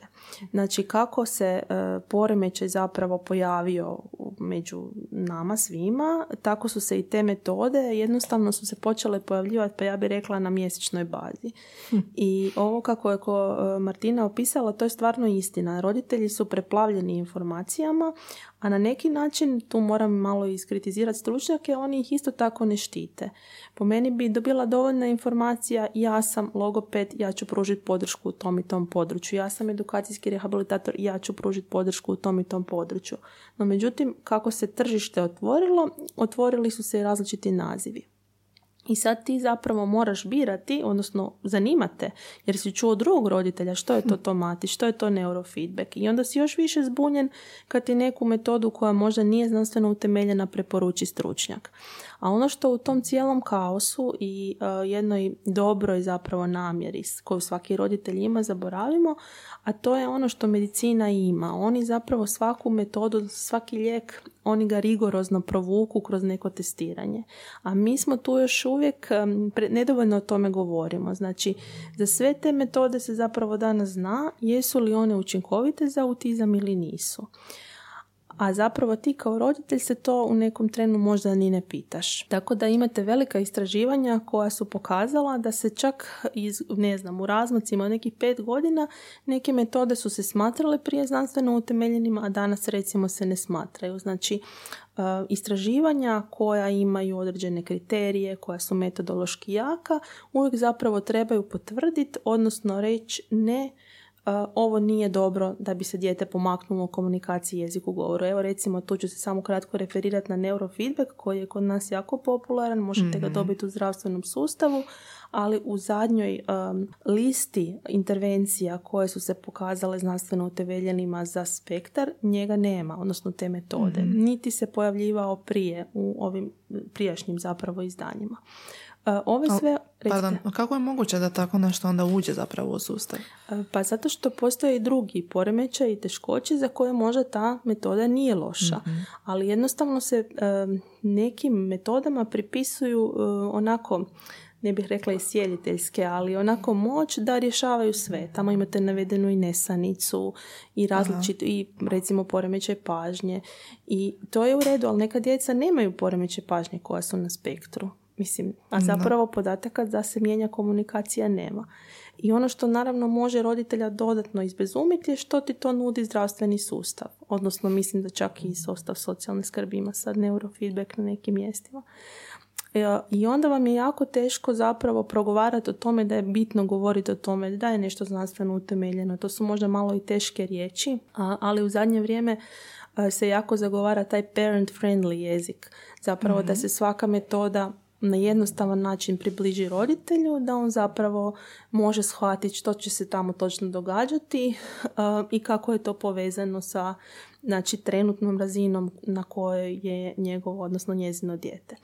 Znači kako se e, poremećaj zapravo pojavio među nama svima, tako su se i te metode jednostavno su se počele pojavljivati, pa ja bih rekla na mjesečnoj bazi. Hm. I ovo kako je ko Martina opisala, to je stvarno istina. Roditelji su preplavljeni informacijama, a na neki način, tu moram malo iskritizirati stručnjake, oni ih isto tako ne štite. Po meni bi dobila dovoljna informacija, ja sam logoped, ja ću pružiti podršku u tom i tom području. Ja sam edukacijski rehabilitator, ja ću pružiti podršku u tom i tom području. No međutim, kako se tržište otvorilo, otvorili su se različiti nazivi. I sad ti zapravo moraš birati, odnosno zanimate, jer si čuo drugog roditelja što je to tomati, što je to neurofeedback. I onda si još više zbunjen kad ti neku metodu koja možda nije znanstveno utemeljena preporuči stručnjak. A ono što u tom cijelom kaosu i uh, jednoj dobroj zapravo namjeri koju svaki roditelj ima zaboravimo, a to je ono što medicina ima. Oni zapravo svaku metodu, svaki lijek, oni ga rigorozno provuku kroz neko testiranje. A mi smo tu još uvijek, um, pre, nedovoljno o tome govorimo. Znači, za sve te metode se zapravo danas zna jesu li one učinkovite za autizam ili nisu. A zapravo ti kao roditelj se to u nekom trenu možda ni ne pitaš. Tako da imate velika istraživanja koja su pokazala da se čak iz, ne znam, u razmacima nekih pet godina neke metode su se smatrale prije znanstveno utemeljenima, a danas recimo se ne smatraju. Znači, istraživanja koja imaju određene kriterije, koja su metodološki jaka, uvijek zapravo trebaju potvrditi, odnosno reći ne, ovo nije dobro da bi se dijete pomaknulo u komunikaciji jeziku govoru. Evo recimo, tu ću se samo kratko referirati na neurofeedback koji je kod nas jako popularan, možete ga dobiti u zdravstvenom sustavu, ali u zadnjoj um, listi intervencija koje su se pokazale znanstveno utemeljenima za spektar, njega nema, odnosno te metode. Mm-hmm. Niti se pojavljivao prije u ovim prijašnjim zapravo izdanjima. Ove sve... Pardon, kako je moguće da tako nešto onda uđe zapravo u sustav? Pa zato što postoje i drugi poremećaj i teškoće za koje možda ta metoda nije loša. Mm-hmm. Ali jednostavno se um, nekim metodama pripisuju um, onako... ne bih rekla i sjeliteljske, ali onako moć da rješavaju sve. Tamo imate navedenu i nesanicu i različitu, i recimo poremećaj pažnje. I to je u redu, ali neka djeca nemaju poremećaj pažnje koja su na spektru. Mislim, a zapravo podataka da se mijenja komunikacija nema. I ono što naravno može roditelja dodatno izbezumiti je što ti to nudi zdravstveni sustav. Odnosno, mislim da čak i sustav socijalne skrbi ima sad neurofeedback na nekim mjestima. I onda vam je jako teško zapravo progovarati o tome da je bitno govoriti o tome da je nešto znanstveno utemeljeno. To su možda malo i teške riječi, ali u zadnje vrijeme se jako zagovara taj parent-friendly jezik. Zapravo mm-hmm. da se svaka metoda na jednostavan način približi roditelju, da on zapravo može shvatiti što će se tamo točno događati i kako je to povezano sa, znači, trenutnom razinom na kojoj je njegovo, odnosno njezino dijete.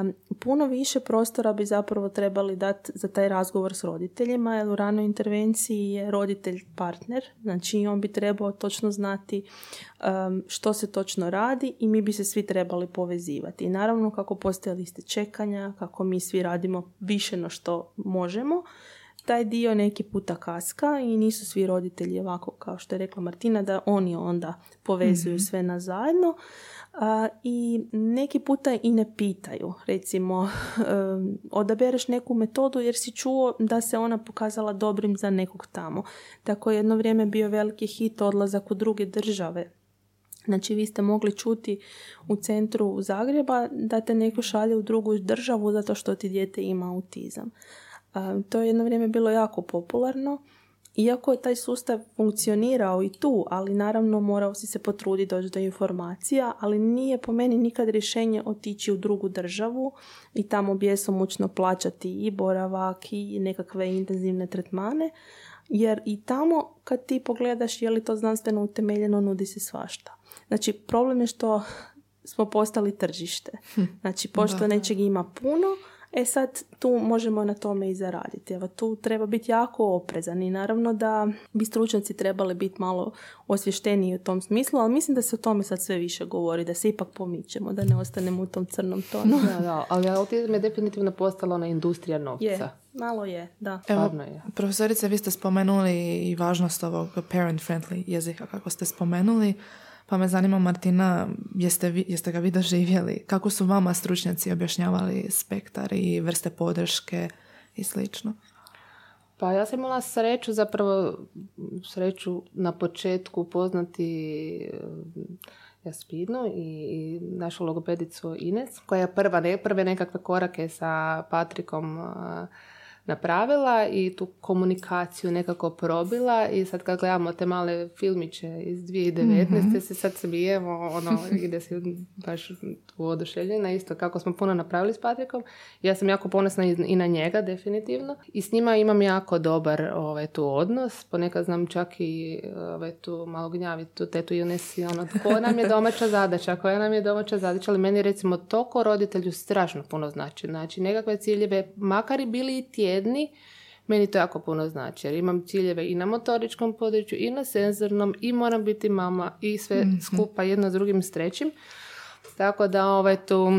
Um, puno više prostora bi zapravo trebali dati za taj razgovor s roditeljima, jer u ranoj intervenciji je roditelj partner, znači on bi trebao točno znati um, što se točno radi i mi bi se svi trebali povezivati. I naravno, kako postoje liste čekanja, kako mi svi radimo više no što možemo, taj dio neki puta kaska i nisu svi roditelji ovako, kao što je rekla Martina, da oni onda povezuju mm-hmm. sve nas zajedno. A, i neki puta i ne pitaju. Recimo, um, odabereš neku metodu jer si čuo da se ona pokazala dobrim za nekog tamo. Tako je jedno vrijeme bio veliki hit odlazak u druge države. Znači, vi ste mogli čuti u centru Zagreba da te neko šalje u drugu državu zato što ti dijete ima autizam. To je jedno vrijeme bilo jako popularno Iako je taj sustav funkcionirao i tu, ali naravno morao si se potruditi doći do informacija, ali nije po meni nikad rješenje otići u drugu državu i tamo bjesomučno plaćati i boravak i nekakve intenzivne tretmane, jer i tamo kad ti pogledaš je li to znanstveno utemeljeno, nudi se svašta. Znači, problem je što smo postali tržište. Znači, pošto da. nečeg ima puno, e sad tu možemo na tome i zaraditi. Evo, tu treba biti jako oprezan i naravno da bi stručnjaci trebali biti malo osvješteniji u tom smislu, ali mislim da se o tome sad sve više govori, da se ipak pomičemo, da ne ostanemo u tom crnom tonu. Da, da, ali autizam je definitivno postala ona industrija novca. Je, malo je, da. Evo, je. Profesorice, vi ste spomenuli i važnost ovog parent-friendly jezika, kako ste spomenuli. Pa me zanima, Martina, jeste, vi, jeste ga vi doživjeli? Kako su vama stručnjaci objašnjavali spektar i vrste podrške i slično? Pa ja sam imala sreću, zapravo sreću na početku upoznati Jasminu i, i našu logopedicu Ines, koja je prva, ne, prve nekakve korake sa Patrikom napravila i tu komunikaciju nekako probila i sad kad gledamo te male filmiće iz dvije tisuće devetnaeste mm-hmm. se sad smijemo, ono, ide se baš u oduševljena, isto kako smo puno napravili s Patrikom. Ja sam jako ponosna i na njega, definitivno. I s njima imam jako dobar ovaj, tu odnos, ponekad znam čak i ovaj, tu malo gnjavitu tetu Ines i ono, koja nam je domaća zadaća, koja nam je domaća zadaća, ali meni recimo to ko roditelju strašno puno znači. Znači, nekakve ciljeve, makar i bili i tijeli, jedni, meni to jako puno znači jer imam ciljeve i na motoričkom području i na senzornom i moram biti mama i sve mm-hmm. skupa jedno s drugim s trećim, tako da ovaj, to,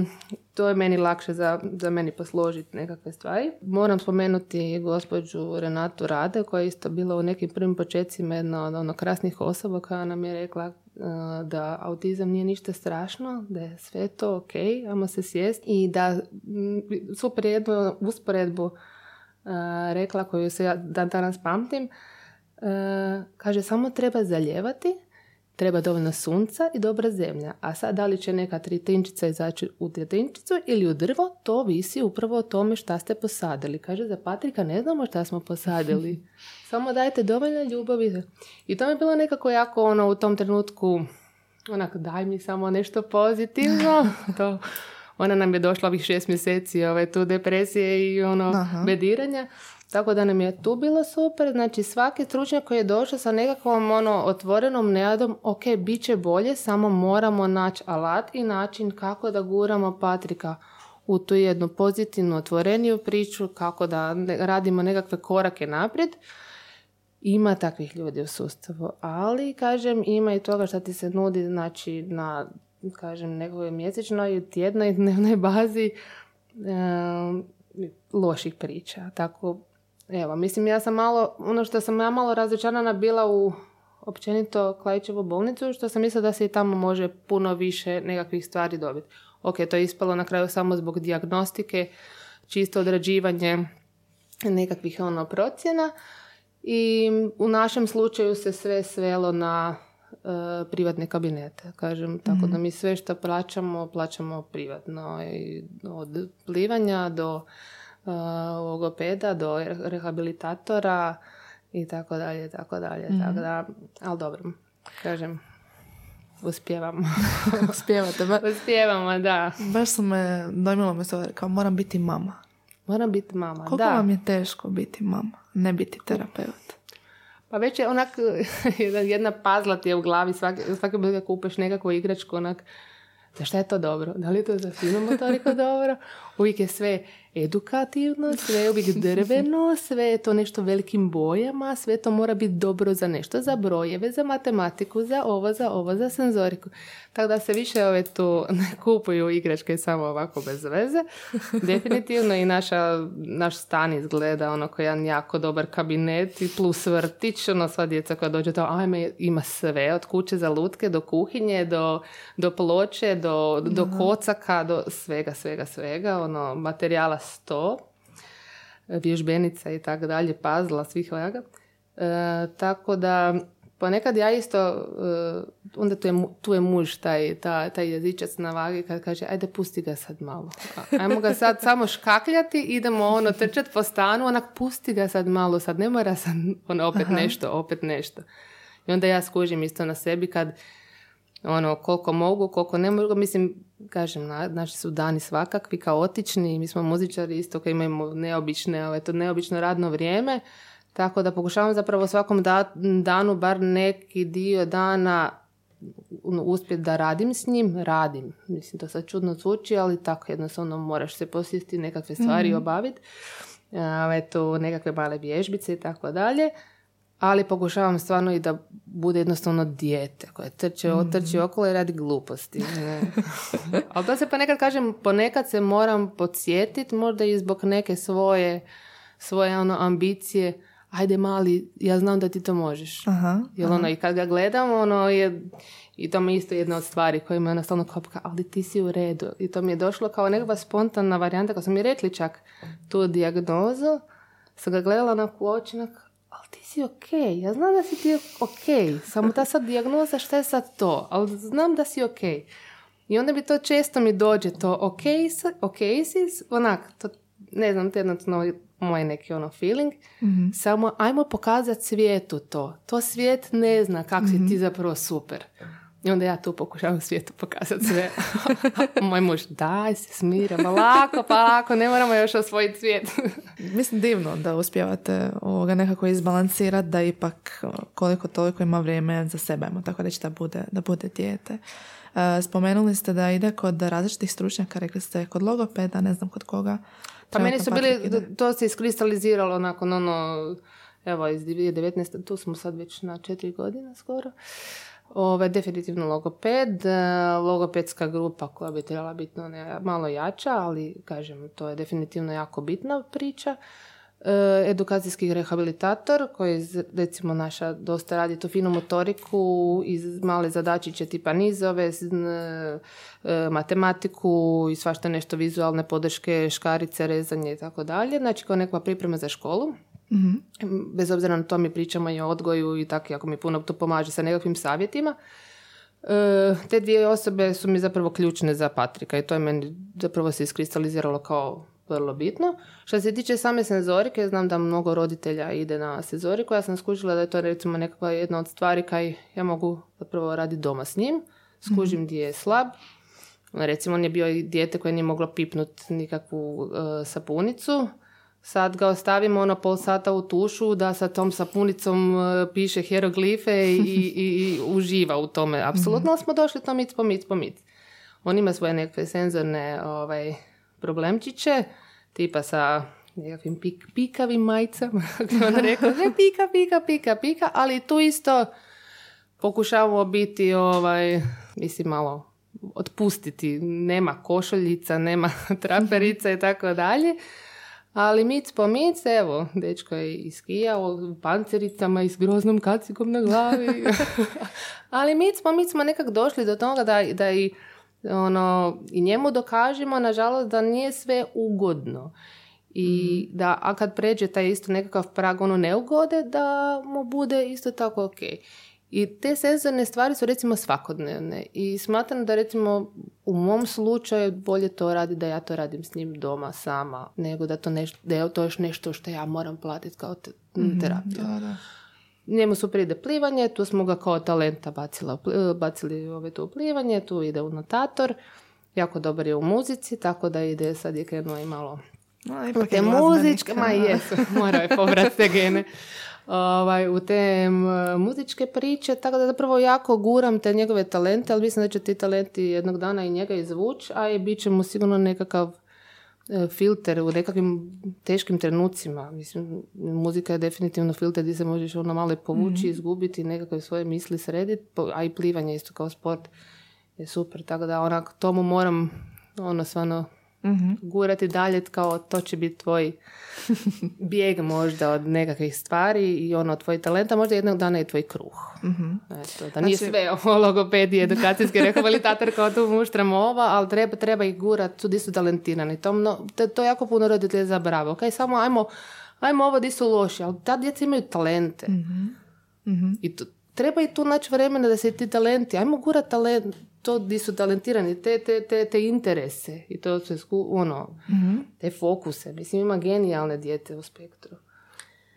to je meni lakše za, za meni posložiti nekakve stvari. Moram spomenuti gospođu Renatu Rade koja je isto bila u nekim prvim početcima jedna od ono, krasnih osoba koja nam je rekla da autizam nije ništa strašno, da je sve to ok, ajmo se sjesti i da super jednu usporedbu Uh, rekla koju se ja dan danas pamtim, uh, kaže samo treba zaljevati, treba dovoljno sunca i dobra zemlja. A sad da li će neka tritinčica izaći u tritinčicu ili u drvo, to visi upravo o tome šta ste posadili. Kaže za Patrika ne znamo šta smo posadili. Samo dajte dovoljno ljubavi. I to mi je bilo nekako jako ono u tom trenutku onako daj mi samo nešto pozitivno. To ona nam je došla ovih šest mjeseci ovaj, tu depresije i ono Aha. bediranja. Tako da nam je tu bilo super. Znači svaki stručnjak koji je došao sa nekakvom ono, otvorenom nejadom, ok, bit će bolje, samo moramo naći alat i način kako da guramo Patrika u tu jednu pozitivnu, otvoreniju priču, kako da radimo nekakve korake naprijed. Ima takvih ljudi u sustavu, ali kažem ima i toga što ti se nudi znači na kažem, nekoj mjesečnoj, tjednoj, dnevnoj bazi e, loših priča. Tako, evo, mislim, ja sam malo, ono što sam ja malo razočarana bila u općenito Klaićevu bolnicu, što sam mislila da se i tamo može puno više nekakvih stvari dobiti. Ok, to je ispalo na kraju samo zbog dijagnostike, čisto odrađivanje nekakvih ono procjena i u našem slučaju se sve svelo na privatne kabinete, kažem, tako da mi sve što plaćamo, plaćamo privatno. I od plivanja do uh, logopeda, do rehabilitatora i tako dalje, tako dalje. Mm-hmm. Tako da, ali dobro, kažem, uspjevamo. Uspjevate. Ba... Uspjevamo, da. Baš sam me, dojmilo me se, kao moram biti mama. Moram biti mama, Koliko da. Koliko vam je teško biti mama, ne biti terapeut? Pa već je onak, jedna pazla ti je u glavi, svaki, svaki put kad kupeš nekakvu igračku, onak, za šta je to dobro? Da li je to za finomotoriko dobro? Uvijek je sve edukativno, sve je uvijek drveno, sve je to nešto velikim bojama, sve to mora biti dobro za nešto, za brojeve, za matematiku, za ovo, za ovo, za senzoriku. Tako da se više ove tu ne kupuju igračke samo ovako bez veze. Definitivno i naša, naš stan izgleda onako jedan jako dobar kabinet i plus vrtić, ono sva djeca koja dođe to, ajme, ima sve, od kuće za lutke do kuhinje, do, do ploče, do, do kocaka, do svega, svega, svega, ono, materijala sto, vježbenica i tako dalje, pazla, svih ojaga. E, tako da Ponekad ja isto, onda tu je, tu je muž, taj, taj, taj jezičac na vagi, kad kaže, ajde pusti ga sad malo. Ajmo ga sad samo škakljati, idemo ono trčati po stanu, onak pusti ga sad malo, sad ne mora sad, ono opet Aha. nešto, opet nešto. I onda ja skužim isto na sebi kad, ono, koliko mogu, koliko ne mogu, mislim, kažem, na, naši su dani svakakvi, kaotični, mi smo muzičari isto koji imamo neobične, ovaj, to neobično radno vrijeme, tako da pokušavam zapravo svakom da, danu, bar neki dio dana uspjeti da radim s njim, radim. Mislim, to sad čudno zvuči, ali tako jednostavno moraš se posjesti, nekakve stvari mm-hmm. obaviti, eto, nekakve male vježbice i tako dalje. Ali pokušavam stvarno i da bude jednostavno dijete koje trče, otrči okolo i radi gluposti. Ali to se ponekad, kažem, ponekad se moram podsjetiti, možda i zbog neke svoje, svoje ono, ambicije. Ajde mali, ja znam da ti to možeš. Aha, Jel, ono, i kad ga gledam, ono je, i to mi je isto jedna od stvari koja me stalno kopka, ali ti si u redu. I to mi je došlo kao nekakva spontana varijanta, kad su mi rekli čak tu dijagnozu, sam ga gledala onako u očinak, ali ti si okej, ja znam da si ti okej, samo ta sad dijagnoza, šta je sad to, ali znam da si okej. I onda bi to često mi dođe to okej, okej si, onak, to, ne znam, to je jednostavno moj neki ono feeling, mm-hmm. samo ajmo pokazati svijetu to, to svijet ne zna kak mm-hmm. si ti zapravo super. I onda ja tu pokušavam svijetu pokazati sve. Moj muž, daj se smira, pa lako, pa lako, ne moramo još osvojiti svijet. Mislim, divno da uspijevate ovoga nekako izbalansirati, da ipak koliko toliko ima vrijeme za sebe, tako reći, da bude, da bude dijete. Spomenuli ste da ide kod različitih stručnjaka, rekli ste kod logopeda, ne znam kod koga. Pa meni su bili, ide. To se iskristaliziralo nakon ono, evo iz dvije tisuće devetnaeste, tu smo sad već na četiri godine skoro. Ove, definitivno logoped, logopedska grupa koja bi trebala biti ne, malo jača, ali kažem, to je definitivno jako bitna priča. E, edukacijski rehabilitator koji, recimo, naša dosta radi tu finu motoriku i male zadačiće tipa nizove, matematiku i svašta nešto, vizualne podrške, škarice, rezanje i tako dalje. Znači, kao nekakva priprema za školu. Mm-hmm. Bez obzira na to mi pričamo i o odgoju i tako, jako mi puno to pomaže sa nekakvim savjetima. E, te dvije osobe su mi zapravo ključne za Patrika i to je meni zapravo se iskristaliziralo kao vrlo bitno. Što se tiče same senzorike, znam da mnogo roditelja ide na senzoriku. Ja sam skužila da je to, recimo, nekakva jedna od stvari kaj ja mogu zapravo raditi doma s njim. Skužim mm-hmm. gdje je slab. Recimo, on je bio i dijete koje nije moglo pipnuti nikakvu uh, sapunicu. Sad ga ostavimo ono pol sata u tušu da sa tom sapunicom piše hieroglife i, i, i uživa u tome. Apsolutno mm-hmm. smo došli to mic po mic po mic. On ima svoje nekakve senzorne ovaj, problemčiće, tipa sa nekakvim pik, pikavim majicama. On rekao, ne pika, pika, pika, pika, ali tu isto pokušavamo biti, ovaj, mislim, malo otpustiti. Nema košuljica, nema traperica i tako dalje. Ali mic po mic, evo, dečko je iskijao u pancericama i s groznom kacikom na glavi. Ali mic po mic smo nekak došli do toga da, da i, ono, i njemu dokažemo, nažalost, da nije sve ugodno. I mm. da, a kad pređe taj isto nekakav prag, ono, neugode, da mu bude isto tako okej. I te senzorne stvari su, recimo, svakodnevne. I smatram da, recimo, u mom slučaju bolje to radi da ja to radim s njim doma sama, nego da, to neš, da je to još nešto što ja moram platiti kao te, mm, terapiju. Da, da. Njemu su pride plivanje, tu smo ga kao talenta bacila, bacili ove tu plivanje, tu ide u notator, jako dobar je u muzici, tako da ide, sad je krenuo i malo A, ipak te muzičke, ma jesu, morao je povrat te gene. Ovaj, u te muzičke priče, tako da zapravo jako guram te njegove talente, ali mislim da će ti talenti jednog dana i njega izvući, a i bit će mu sigurno nekakav filter u nekakvim teškim trenucima. Mislim, muzika je definitivno filter gdje se možeš ono malo povući, mm-hmm. izgubiti, nekakve svoje misli srediti, a i plivanje isto kao sport je super, tako da onak tomu moram ono stvarno Mm-hmm. gurati dalje, kao to će biti tvoj bijeg možda od nekakvih stvari i ono tvoj talenta, možda jednog dana i tvoj kruh. Mm-hmm. Eto, da nije znači, sve o logopediji, edukacijski rehabilitator kao tu muštramo ova, ali treba, treba ih gurati tu di su talentirani. To, no, to, to jako puno roditelja zabrava. Ok, samo ajmo, ajmo ovo di su loši, ali ta djeca imaju talente. Mm-hmm. Mm-hmm. I to treba i tu naći vremena da se ti talenti, ajmo gurat talent, to di su talentirani, te, te, te, te interese i to sve sku, ono, mm-hmm. te fokuse. Mislim, ima genijalne dijete u spektru.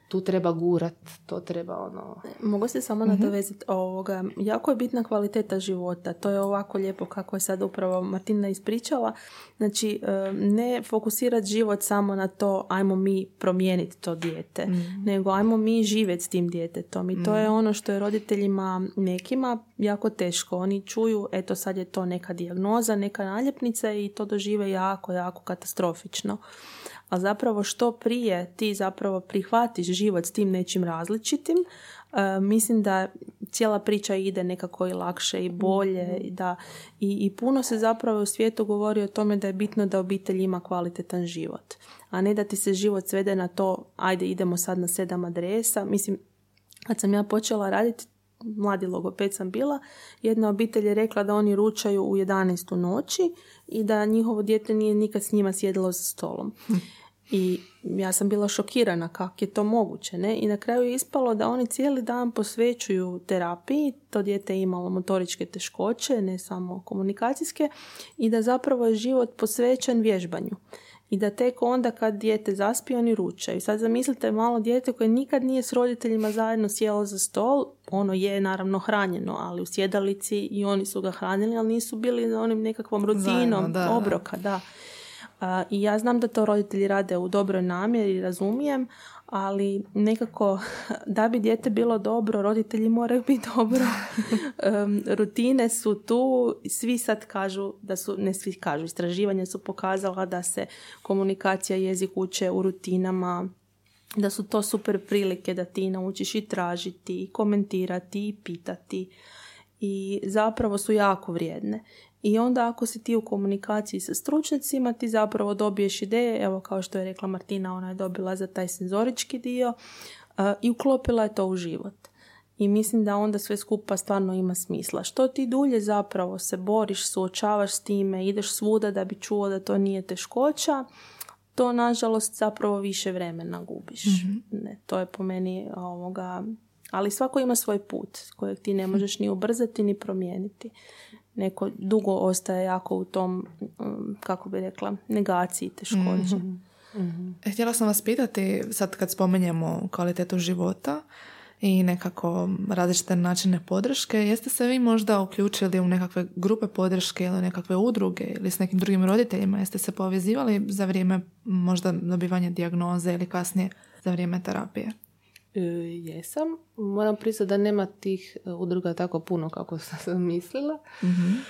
Tu treba gurat, to treba ono... Mogu se samo mm-hmm. nadovezati ovoga. Jako je bitna kvaliteta života. To je ovako lijepo kako je sad upravo Martina ispričala. Znači, ne fokusirati život samo na to ajmo mi promijeniti to dijete, mm-hmm. nego ajmo mi živjeti s tim djetetom. I to mm-hmm. je ono što je roditeljima nekima jako teško. Oni čuju, eto sad je to neka dijagnoza, neka naljepnica i to dožive jako, jako katastrofično. A zapravo što prije ti zapravo prihvatiš život s tim nečim različitim, e, mislim da cijela priča ide nekako i lakše i bolje. Mm-hmm. I, da, i, i puno se zapravo u svijetu govori o tome da je bitno da obitelj ima kvalitetan život, a ne da ti se život svede na to ajde idemo sad na sedam adresa. Mislim, kad sam ja počela raditi, mladi logoped sam bila, jedna obitelj je rekla da oni ručaju u jedanaest u noći i da njihovo dijete nije nikad s njima sjedilo za stolom. I ja sam bila šokirana kako je to moguće, ne? I na kraju je ispalo da oni cijeli dan posvećuju terapiji, to dijete je imalo motoričke teškoće, ne samo komunikacijske, i da zapravo je život posvećen vježbanju. I da tek onda kad dijete zaspije, oni ručaju. Sad zamislite malo dijete koje nikad nije s roditeljima zajedno sjelo za stol. Ono je naravno hranjeno, ali u sjedalici i oni su ga hranili, ali nisu bili na onim nekakvom rutinom obroka. Da. A, i ja znam da to roditelji rade u dobroj namjeri, razumijem, ali nekako da bi dijete bilo dobro, roditelji moraju biti dobro. um, rutine su tu, svi sad kažu da su, ne svi kažu, istraživanja su pokazala da se komunikacija jezik uče u rutinama, da su to super prilike da ti naučiš i tražiti, i komentirati, i pitati, i zapravo su jako vrijedne. I onda ako si ti u komunikaciji sa stručnjacima, ti zapravo dobiješ ideje, evo kao što je rekla Martina, ona je dobila za taj senzorički dio uh, i uklopila je to u život. I mislim da onda sve skupa stvarno ima smisla. Što ti dulje zapravo se boriš, suočavaš s time, ideš svuda da bi čuo da to nije teškoća, to nažalost zapravo više vremena gubiš. Mm-hmm. Ne, to je po meni ovoga... Ali svako ima svoj put kojeg ti ne možeš ni ubrzati ni promijeniti. Neko dugo ostaje jako u tom, kako bi rekla, negaciji teškoće. Mm-hmm. Mm-hmm. Htjela sam vas pitati, sad kad spomenjemo kvalitetu života i nekako različite načine podrške, jeste se vi možda uključili u nekakve grupe podrške ili nekakve udruge ili s nekim drugim roditeljima? Jeste se povezivali za vrijeme možda dobivanja dijagnoze ili kasnije za vrijeme terapije? E, jesam. Moram priznati da nema tih udruga tako puno kako sam mislila. Mm-hmm.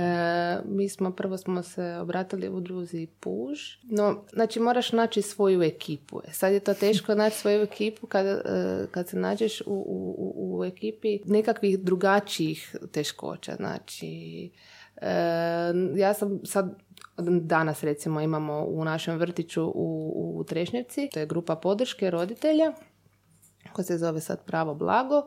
E, mi smo, prvo smo se obratili udruzi Puž. No, znači moraš naći svoju ekipu. Sad je to teško naći svoju ekipu kad, kad se nađeš u, u, u ekipi nekakvih drugačijih teškoća. Znači, e, ja sam sad danas recimo imamo u našem vrtiću u, u Trešnjevci. To je grupa podrške roditelja koja se zove sad Pravo Blago.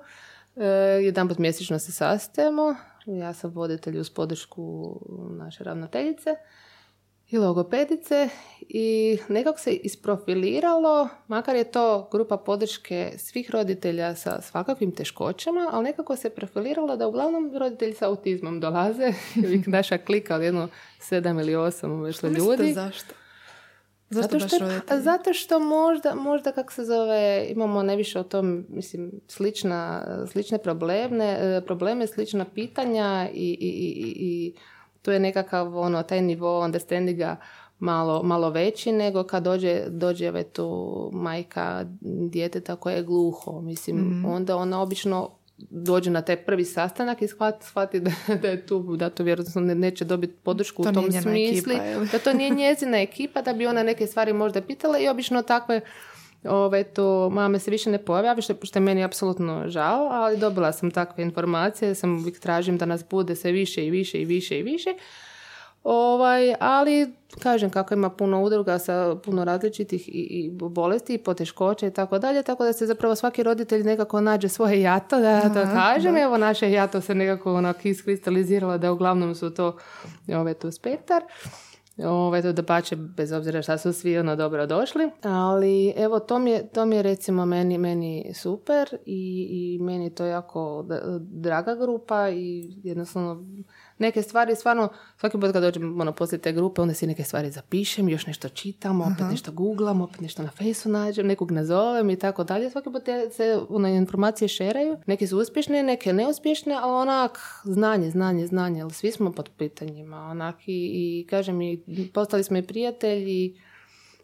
E, jedanput mjesečno se sastajemo. Ja sam voditelj uz podršku naše ravnateljice i logopedice. I nekako se isprofiliralo, makar je to grupa podrške svih roditelja sa svakakvim teškoćama, ali nekako se profiliralo da uglavnom roditelji sa autizmom dolaze. Naša klika od jedno sedam ili osam već ljudi. Mislite zašto? Zato što, zato što možda, možda kako se zove, imamo ne više o tom, mislim, slična, slične probleme, probleme, slična pitanja i, i, i, i tu je nekakav ono, taj nivo understandinga malo, malo veći nego kad dođe, dođe ve tu majka djeteta koje je gluho. Mislim, mm-hmm. onda ona obično dođe na taj prvi sastanak i shvati, shvati da, da je tu, da to vjerojatno neće dobiti podršku to u tom smislu, da to nije njezina ekipa, da bi ona neke stvari možda pitala i obično takve ove, to, mame se više ne pojavljaju, što, što je meni apsolutno žao, ali dobila sam takve informacije, sam uvijek tražim da nas bude sve više i više i više i više. Ovaj, ali kažem kako ima puno udruga sa puno različitih i, i bolesti i poteškoća i tako dalje, tako da se zapravo svaki roditelj nekako nađe svoje jato, da ja to kažem. Evo naše jato se nekako onako iskristaliziralo da uglavnom su to ove, tu spektar Ove, to da pače, bez obzira šta su svi ono dobro došli, ali evo to mi je, to mi je recimo meni, meni super i, i meni je to jako d- draga grupa i jednostavno neke stvari stvarno, svaki put kad dođem ono, poslije te grupe, onda si neke stvari zapišem, još nešto čitam, opet uh-huh. nešto googlam, opet nešto na fejsu nađem, nekog nazovem i tako dalje. Svaki put se ono, informacije šeraju, neke su uspješne, neke neuspješne, ali onak znanje, znanje, znanje, ali svi smo pod pitanjima, onak i, i kažem i postali smo i prijatelji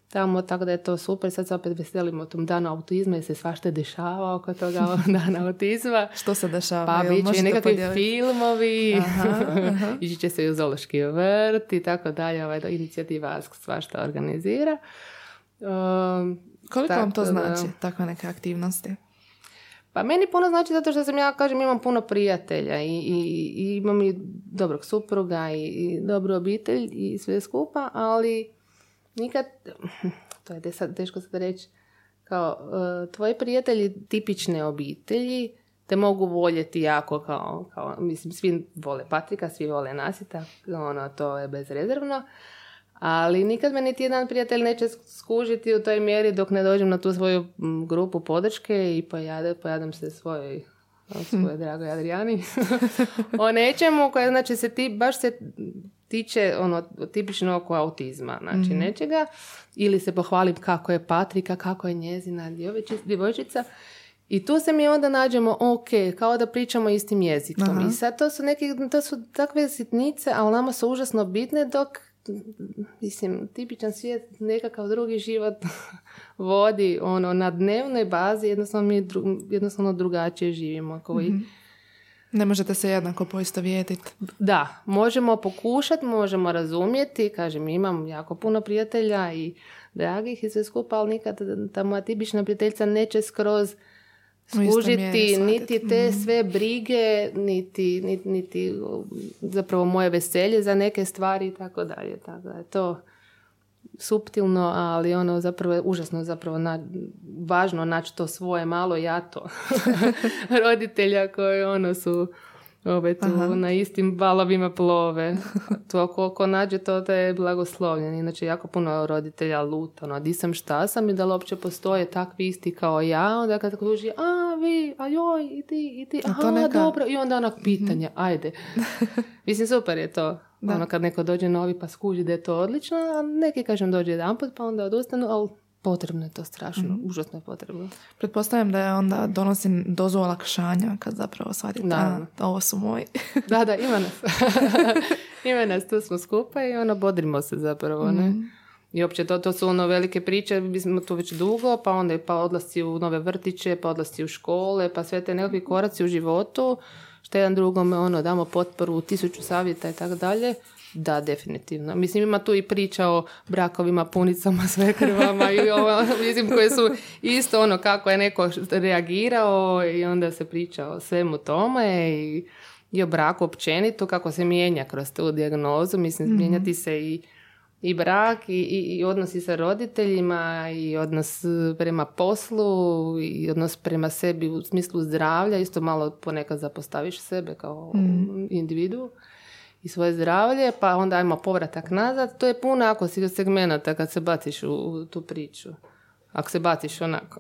tamo, tako da je to super. Sad se opet veselimo tom danu autizma jer se svašta dešava oko toga dana autizma. Što se dešava? Pa bit će nekakvi filmovi, aha, aha. ići će se i u zoološki vrt i tako dalje. Ovaj, inicijativa A S K svašta organizira. Um, Koliko tako, vam to znači, takve neke aktivnosti? Pa meni puno znači zato što sam, ja kažem, imam puno prijatelja i, i, i imam i dobrog supruga i, i dobru obitelj i sve skupa, ali nikad, to je sad, teško sad reći, kao uh, tvoji prijatelji tipične obitelji te mogu voljeti jako kao, kao mislim, svi vole Patrika, svi vole Nasita, ono, to je bezrezervno. Ali nikad me niti jedan prijatelj neće skužiti u toj mjeri dok ne dođem na tu svoju grupu podrške i pojade, pojadam se svoj, svoje dragoj Adrijani o nečemu koje znači se ti, baš se tiče ono, tipično oko autizma, znači mm. nečega, ili se pohvalim kako je Patrika, kako je njezina djevojčica. I tu se mi onda nađemo, ok, kao da pričamo istim jezikom. Aha. I sad to su neke, to su takve sitnice, ali nama su užasno bitne dok mislim, tipičan svijet, nekakav drugi život vodi ono, na dnevnoj bazi, jednostavno mi dru, jednostavno drugačije živimo. Koji... Mm-hmm. Ne možete se jednako poistovjetiti. Da, možemo pokušati, možemo razumjeti, kažem, imam jako puno prijatelja i dragih i sve skupa, ali nikad ta moja tipična prijateljica neće skroz služiti niti te sve brige, niti, niti, niti zapravo moje veselje za neke stvari i tako dalje. Tako da je to suptilno, ali ono zapravo je užasno zapravo na, važno naći to svoje malo jato roditelja koji ono su ove tu aha. na istim balovima plove. To koliko nađe to da je blagoslovljen. Inače, jako puno roditelja luta. Ono, di sam, šta sam i da li uopće postoje takvi isti kao ja. Onda kad uži, a vi, a joj, i ti, i ti, aha, neka... dobro. I onda onak pitanje, mm-hmm. ajde. Mislim, super je to. Da. Ono kad neko dođe novi pa skuži da je to odlično, a neki, kažem, dođe jedan put pa onda odustanu, ali potrebno je to strašno, mm-hmm. užasno je potrebno. Pretpostavljam da je onda donosim dozu olakšanja kad zapravo shvatite, da, ovo su moji. Da, da, ima nas. Ima nas, tu smo skupa i ono, bodrimo se zapravo, ne? Mm-hmm. I opće to, to su ono velike priče, mi smo tu već dugo, pa onda pa odlasci u nove vrtiće, pa odlasci u škole, pa sve te nekakvi koraci u životu, što jedan drugome ono, damo potporu, tisuću savjeta i tako dalje. Da, definitivno. Mislim, ima tu i priča o brakovima, punicama, svekrvama i ovo, mislim, koje su isto ono kako je neko reagirao i onda se priča o svemu tome i, i o braku općenito, kako se mijenja kroz tu dijagnozu. Mislim, mm-hmm. mijenjati se i, i brak i, i, i odnosi sa roditeljima i odnos prema poslu i odnos prema sebi u smislu zdravlja. Isto malo ponekad zapostaviš sebe kao mm-hmm. individu i svoje zdravlje, pa onda ajmo povratak nazad. To je puno ako si do segmenata kad se baciš u, u tu priču. Ako se baciš onako.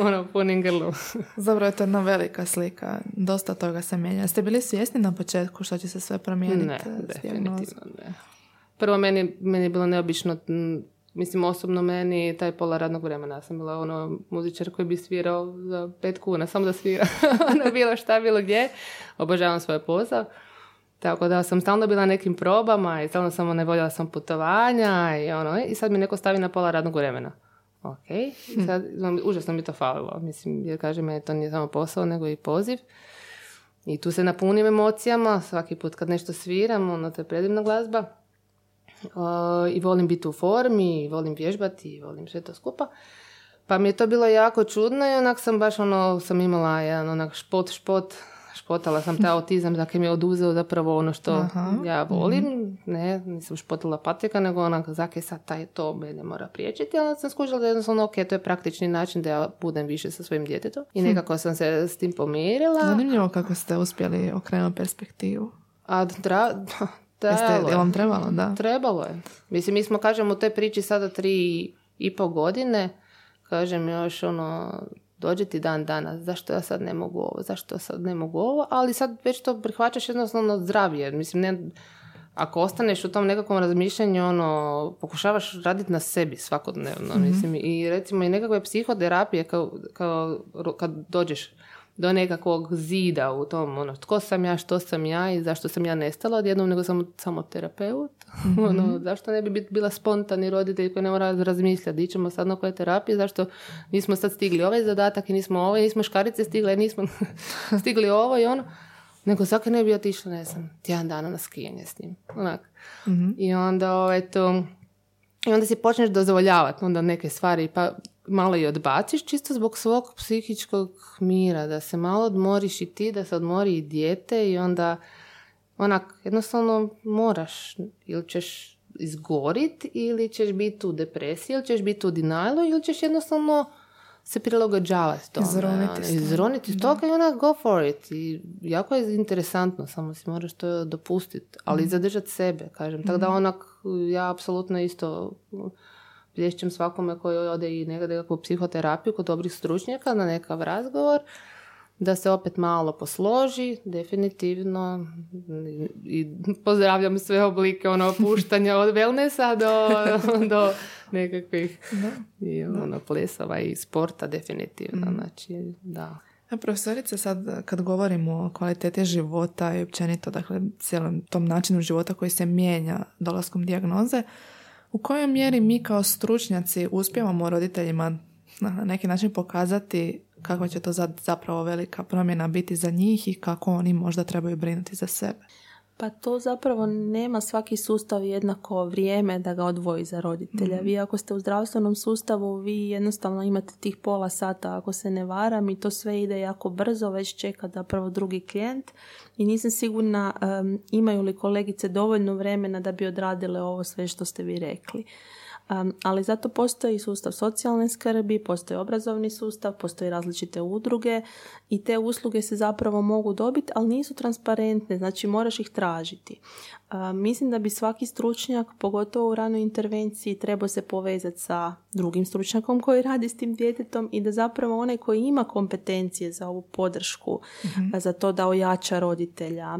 Ono, punim grlom. Zapravo je to jedna velika slika. Dosta toga se mijenja. Ste bili svjesni na početku što će se sve promijeniti? Ne, definitivno ne. Prvo, meni, meni je bilo neobično, mislim, osobno meni, taj pola radnog vremena. Ja sam bila ono muzičar koji bi svirao za pet kuna, samo da svira. Ono, bilo šta, bilo gdje. Obožavam svoj posao. Tako da sam stalno bila nekim probama i stalno sam ne voljela sam putovanja i ono, i sad mi neko stavi na pola radnog vremena. Ok, i sad hm. užasno mi to falilo. Mislim, jer kažem, meni to nije samo posao, nego i poziv. I tu se napunim emocijama, svaki put kad nešto sviram, ono, to je predivna glazba. O, i volim biti u formi, i volim vježbati, i volim sve to skupa. Pa mi je to bilo jako čudno i onak sam baš ono, sam imala jedan onak špot, špot, špotala sam taj autizam, dakle mi je oduzeo zapravo ono što aha. ja volim. Mm-hmm. Ne, nisam špotala Patrika, nego onak, zake sad taj to me ne mora priječiti, ali sam skužila da jednostavno, ok, to je praktični način da ja budem više sa svojim djetetom. I nekako sam se s tim pomirila. Zanimljivo kako ste uspjeli okrenuti perspektivu. A tra... Trebalo je. Je vam trebalo, da. Trebalo je. Mislim, mi smo, kažem, u toj priči sada tri i pol godine, kažem još ono, dođe ti dan danas, zašto ja sad ne mogu ovo, zašto sad ne mogu ovo, ali sad već to prihvaćaš jednostavno zdravlje. Mislim, ne, ako ostaneš u tom nekakvom razmišljanju, ono, pokušavaš raditi na sebi svakodnevno, mm-hmm. mislim, i recimo i nekakve psihoterapije kao, kao, kad dođeš do nekakvog zida u tom, ono, tko sam ja, što sam ja i zašto sam ja nestala odjednom, nego sam samo terapeut. Mm-hmm. Ono, zašto ne bi bila spontani roditelj koji ne mora razmišljati, ićemo sad na koje terapije, zašto nismo sad stigli ovaj zadatak i nismo ovo, nismo škarice stigle, nismo stigli ovo i ono. Nego svaki ne bi otišla, ne znam, tjedan dana na skijanje s njim. Onak. Mm-hmm. I onda, eto, i onda si počneš dozvoljavati onda neke stvari, pa malo i odbaciš čisto zbog svog psihičkog mira, da se malo odmoriš i ti, da se odmori i dijete i onda onak jednostavno moraš, ili ćeš izgorit, ili ćeš biti u depresiji, ili ćeš biti u denialu, ili ćeš jednostavno se prilagođavati tome. Izroniti iz toga i onak go for it. I jako je interesantno, samo si moraš to dopustiti, ali mm-hmm. zadržati sebe, kažem. Mm-hmm. Tako da onak ja apsolutno isto plješćem svakome koji ode i nekakvu psihoterapiju kod dobrih stručnjaka na nekav razgovor, da se opet malo posloži, definitivno. I pozdravljam sve oblike ono, opuštanja od wellnessa do, do nekakvih da, i, da. Ono, plesova i sporta, definitivno. Mm. Znači, da. A profesorice, sad kad govorimo o kvaliteti života i općenito, dakle, cijelom tom načinu života koji se mijenja dolaskom dijagnoze, u kojoj mjeri mi kao stručnjaci uspijevamo roditeljima na neki način pokazati kakva će to zapravo velika promjena biti za njih i kako oni možda trebaju brinuti za sebe? Pa to zapravo nema svaki sustav jednako vrijeme da ga odvoji za roditelja. Mm. Vi ako ste u zdravstvenom sustavu, vi jednostavno imate tih pola sata, ako se ne varam, i to sve ide jako brzo, već čeka da prvo drugi klijent i nisam sigurna um, imaju li kolegice dovoljno vremena da bi odradile ovo sve što ste vi rekli. Um, ali zato postoji sustav socijalne skrbi, postoji obrazovni sustav, postoji različite udruge i te usluge se zapravo mogu dobiti, ali nisu transparentne, znači moraš ih tražiti. Um, mislim da bi svaki stručnjak, pogotovo u ranoj intervenciji, trebao se povezati sa drugim stručnjakom koji radi s tim djetetom i da zapravo onaj koji ima kompetencije za ovu podršku, mm-hmm. za to da ojača roditelja,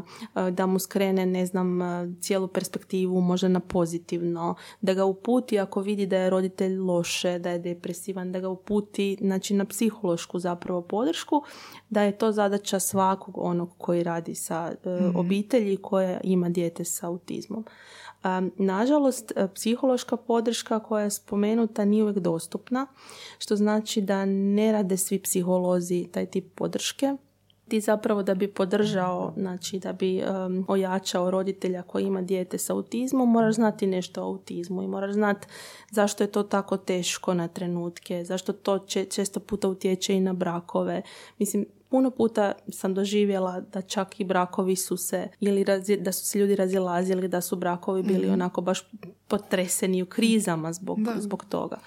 da mu skrene, ne znam, cijelu perspektivu možda na pozitivno, da ga uputi ako vidi da je roditelj loše, da je depresivan, da ga uputi, znači, na psihološku zapravo podršku, da je to zadaća svakog onog koji radi sa mm-hmm. obitelji koja ima dijete sa autizmom. Nažalost, psihološka podrška koja je spomenuta nije uvijek dostupna, što znači da ne rade svi psiholozi taj tip podrške. Ti zapravo da bi podržao, znači da bi um, ojačao roditelja koji ima dijete sa autizmom, moraš znati nešto o autizmu i moraš znati zašto je to tako teško na trenutke, zašto to če, često puta utječe i na brakove. Mislim, puno puta sam doživjela da čak i brakovi su se, ili razi, da su se ljudi razilazili, da su brakovi bili mm. onako baš potreseni u krizama zbog, zbog toga.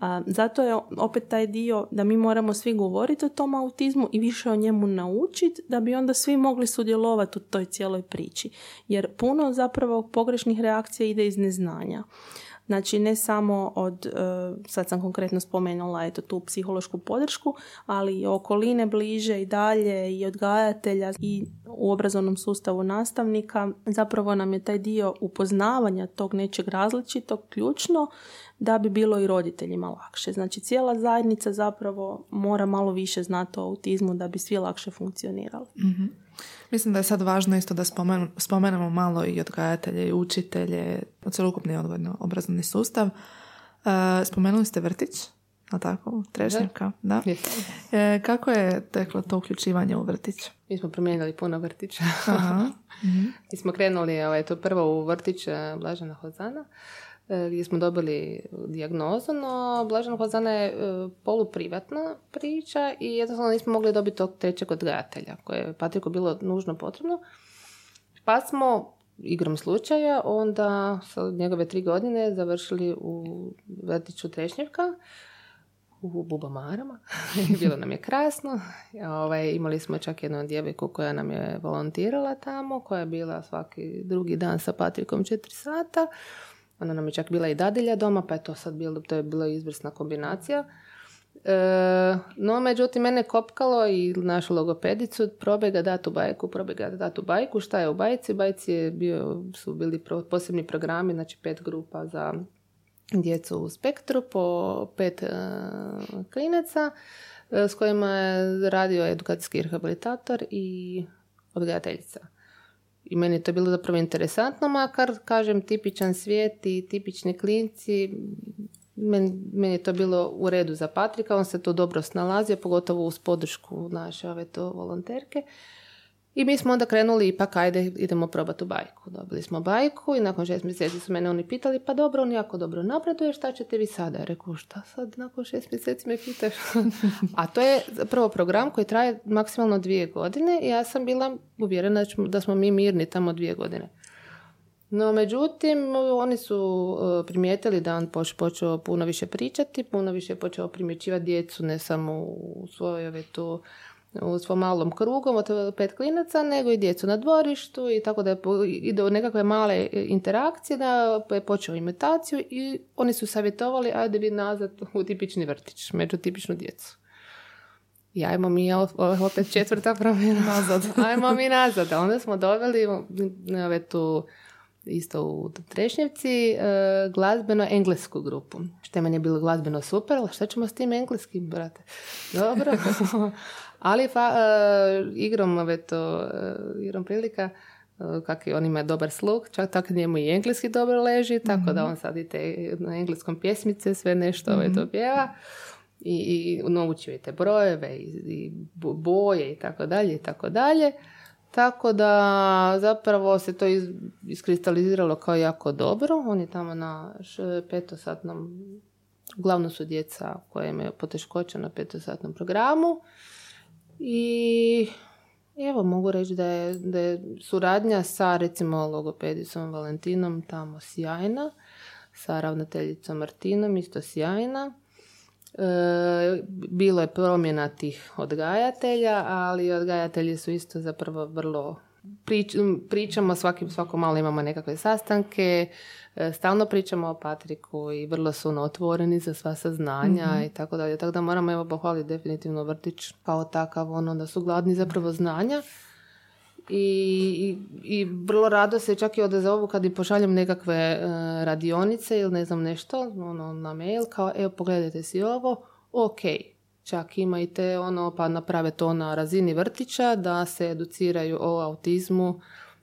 A, zato je opet taj dio da mi moramo svi govoriti o tom autizmu i više o njemu naučiti da bi onda svi mogli sudjelovati u toj cijeloj priči. Jer puno zapravo pogrešnih reakcija ide iz neznanja. Znači, ne samo od, sad sam konkretno spomenula eto, tu psihološku podršku, ali i okoline bliže i dalje i odgajatelja i u obrazovnom sustavu nastavnika. Zapravo nam je taj dio upoznavanja tog nečeg različitog ključno da bi bilo i roditeljima lakše. Znači, cijela zajednica zapravo mora malo više znati o autizmu da bi svi lakše funkcionirali. Mm-hmm. Mislim da je sad važno isto da spomen, spomenemo malo i odgajatelje i učitelje, cjelokupni odgojno-obrazovni sustav. Spomenuli ste vrtić, a tako, Trešnjevka, da. da. E, kako je teklo to uključivanje u vrtić? Mi smo promijenili puno vrtića. Aha. Mm-hmm. Mi smo krenuli ovaj, to prvo u vrtić Blažena Ozana, gdje smo dobili dijagnozu, no Blažena Ozana je poluprivatna priča i jednostavno nismo mogli dobiti tog trećeg odgajatelja koje je Patriku bilo nužno potrebno. Pa smo igrom slučaja onda sa njegove tri godine završili u vrtiću Trešnjevka u bubamarama. Bilo nam je krasno. Ovaj, imali smo čak jednu djevojku koja nam je volontirala tamo, koja je bila svaki drugi dan sa Patrikom četiri sata. Ona nam je čak bila i dadilja doma, pa je to sad bilo, to je bila izvrsna kombinacija. E, no, međutim, mene kopkalo i našu logopedicu, probaj ga dat u bajku, probaj ga dat u bajku. Šta je u bajci? Bajci je bio, su bili pro, posebni programi, znači pet grupa za djecu u spektru, po pet e, klinaca, e, s kojima je radio edukacijski rehabilitator i odgajateljica. I meni je to bilo zapravo interesantno, makar, kažem, tipičan svijet i tipični klinci. Meni, meni je to bilo u redu za Patrika, on se to dobro snalazio, pogotovo uz podršku naše ove to volonterke. I mi smo onda krenuli, ipak, ajde, idemo probati u bajku. Dobili smo bajku i nakon šest mjeseci su mene oni pitali, pa dobro, on jako dobro napreduje, šta ćete vi sada? Reku, šta sad, nakon šest mjeseci me pitaš? A to je prvo program koji traje maksimalno dvije godine i ja sam bila uvjerena da smo mi mirni tamo dvije godine. No, međutim, oni su primijetili da on počeo puno više pričati, puno više počeo primjećivati djecu, ne samo u svojoj tu u svom malom krugom od pet klinaca, nego i djecu na dvorištu i tako da je ide u nekakve male interakcije, da je počeo imitaciju i oni su savjetovali, ajde vi nazad u tipični vrtić, među tipičnu djecu. I ajmo mi opet četvrta promjena nazad. Ajmo mi nazad. A onda smo doveli ove tu isto u Trešnjevci, glazbeno-englesku grupu. Što je meni bilo glazbeno super, ali šta ćemo s tim engleskim, brate? Dobro. Ali fa, uh, igrom, ove to, uh, igrom prilika, uh, kakvi on ima dobar sluh, čak tako njemu i engleski dobro leži, tako mm-hmm. da on sad i te na engleskom pjesmice sve nešto mm-hmm. ove to pjeva. I, i naučio i te brojeve, i, i boje, i tako dalje, i tako dalje. Tako da zapravo se to iz, iskristaliziralo kao jako dobro. On je tamo na petosatnom, uglavnom su djeca koja imaju poteškoća na petosatnom programu. I evo, mogu reći da je, da je suradnja sa, recimo, logopedicom Valentinom tamo sjajna, sa ravnateljicom Martinom isto sjajna. E, bilo je promjena tih odgajatelja, ali odgajatelji su isto zapravo vrlo... Prič, pričamo, svaki, svako malo imamo nekakve sastanke, e, stalno pričamo o Patriku i vrlo su ono otvoreni za sva saznanja mm-hmm. i tako dalje. Tako da moramo, evo, pohvaliti definitivno vrtić kao takav, ono da su gladni zapravo znanja. I, i, i vrlo rado se čak i odazovu kad im pošaljem nekakve e, radionice ili ne znam nešto, ono, na mail, kao evo pogledajte si ovo, ok, čak ima i te ono, pa naprave to na razini vrtića da se educiraju o autizmu,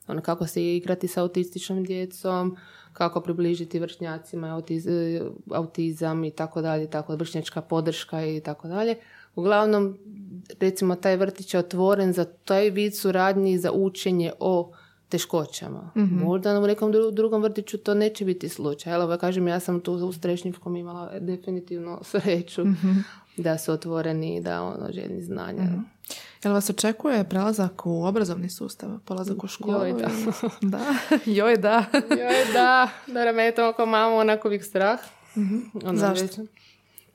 ono, kako se igrati sa autističnom djecom, kako približiti vršnjacima autiz, autizam i tako dalje, tako vršnjačka podrška i tako dalje. Uglavnom, recimo, taj vrtić je otvoren za taj vid suradnji za učenje o teškoćama. Mm-hmm. Možda u nekom dru- drugom vrtiću to neće biti slučaj. Jel, ovo, kažem, ja sam tu u Trešnjevkom imala definitivno sreću mm-hmm. da su otvoreni i da ono, željni znanja. Mm-hmm. Jel vas očekuje prelazak u obrazovni sustav, polazak u školu? Joj da. da. Joj da. Joj da. Da me je to oko mama onako uvijek strah. Mm-hmm. Ono, zašto? Reći.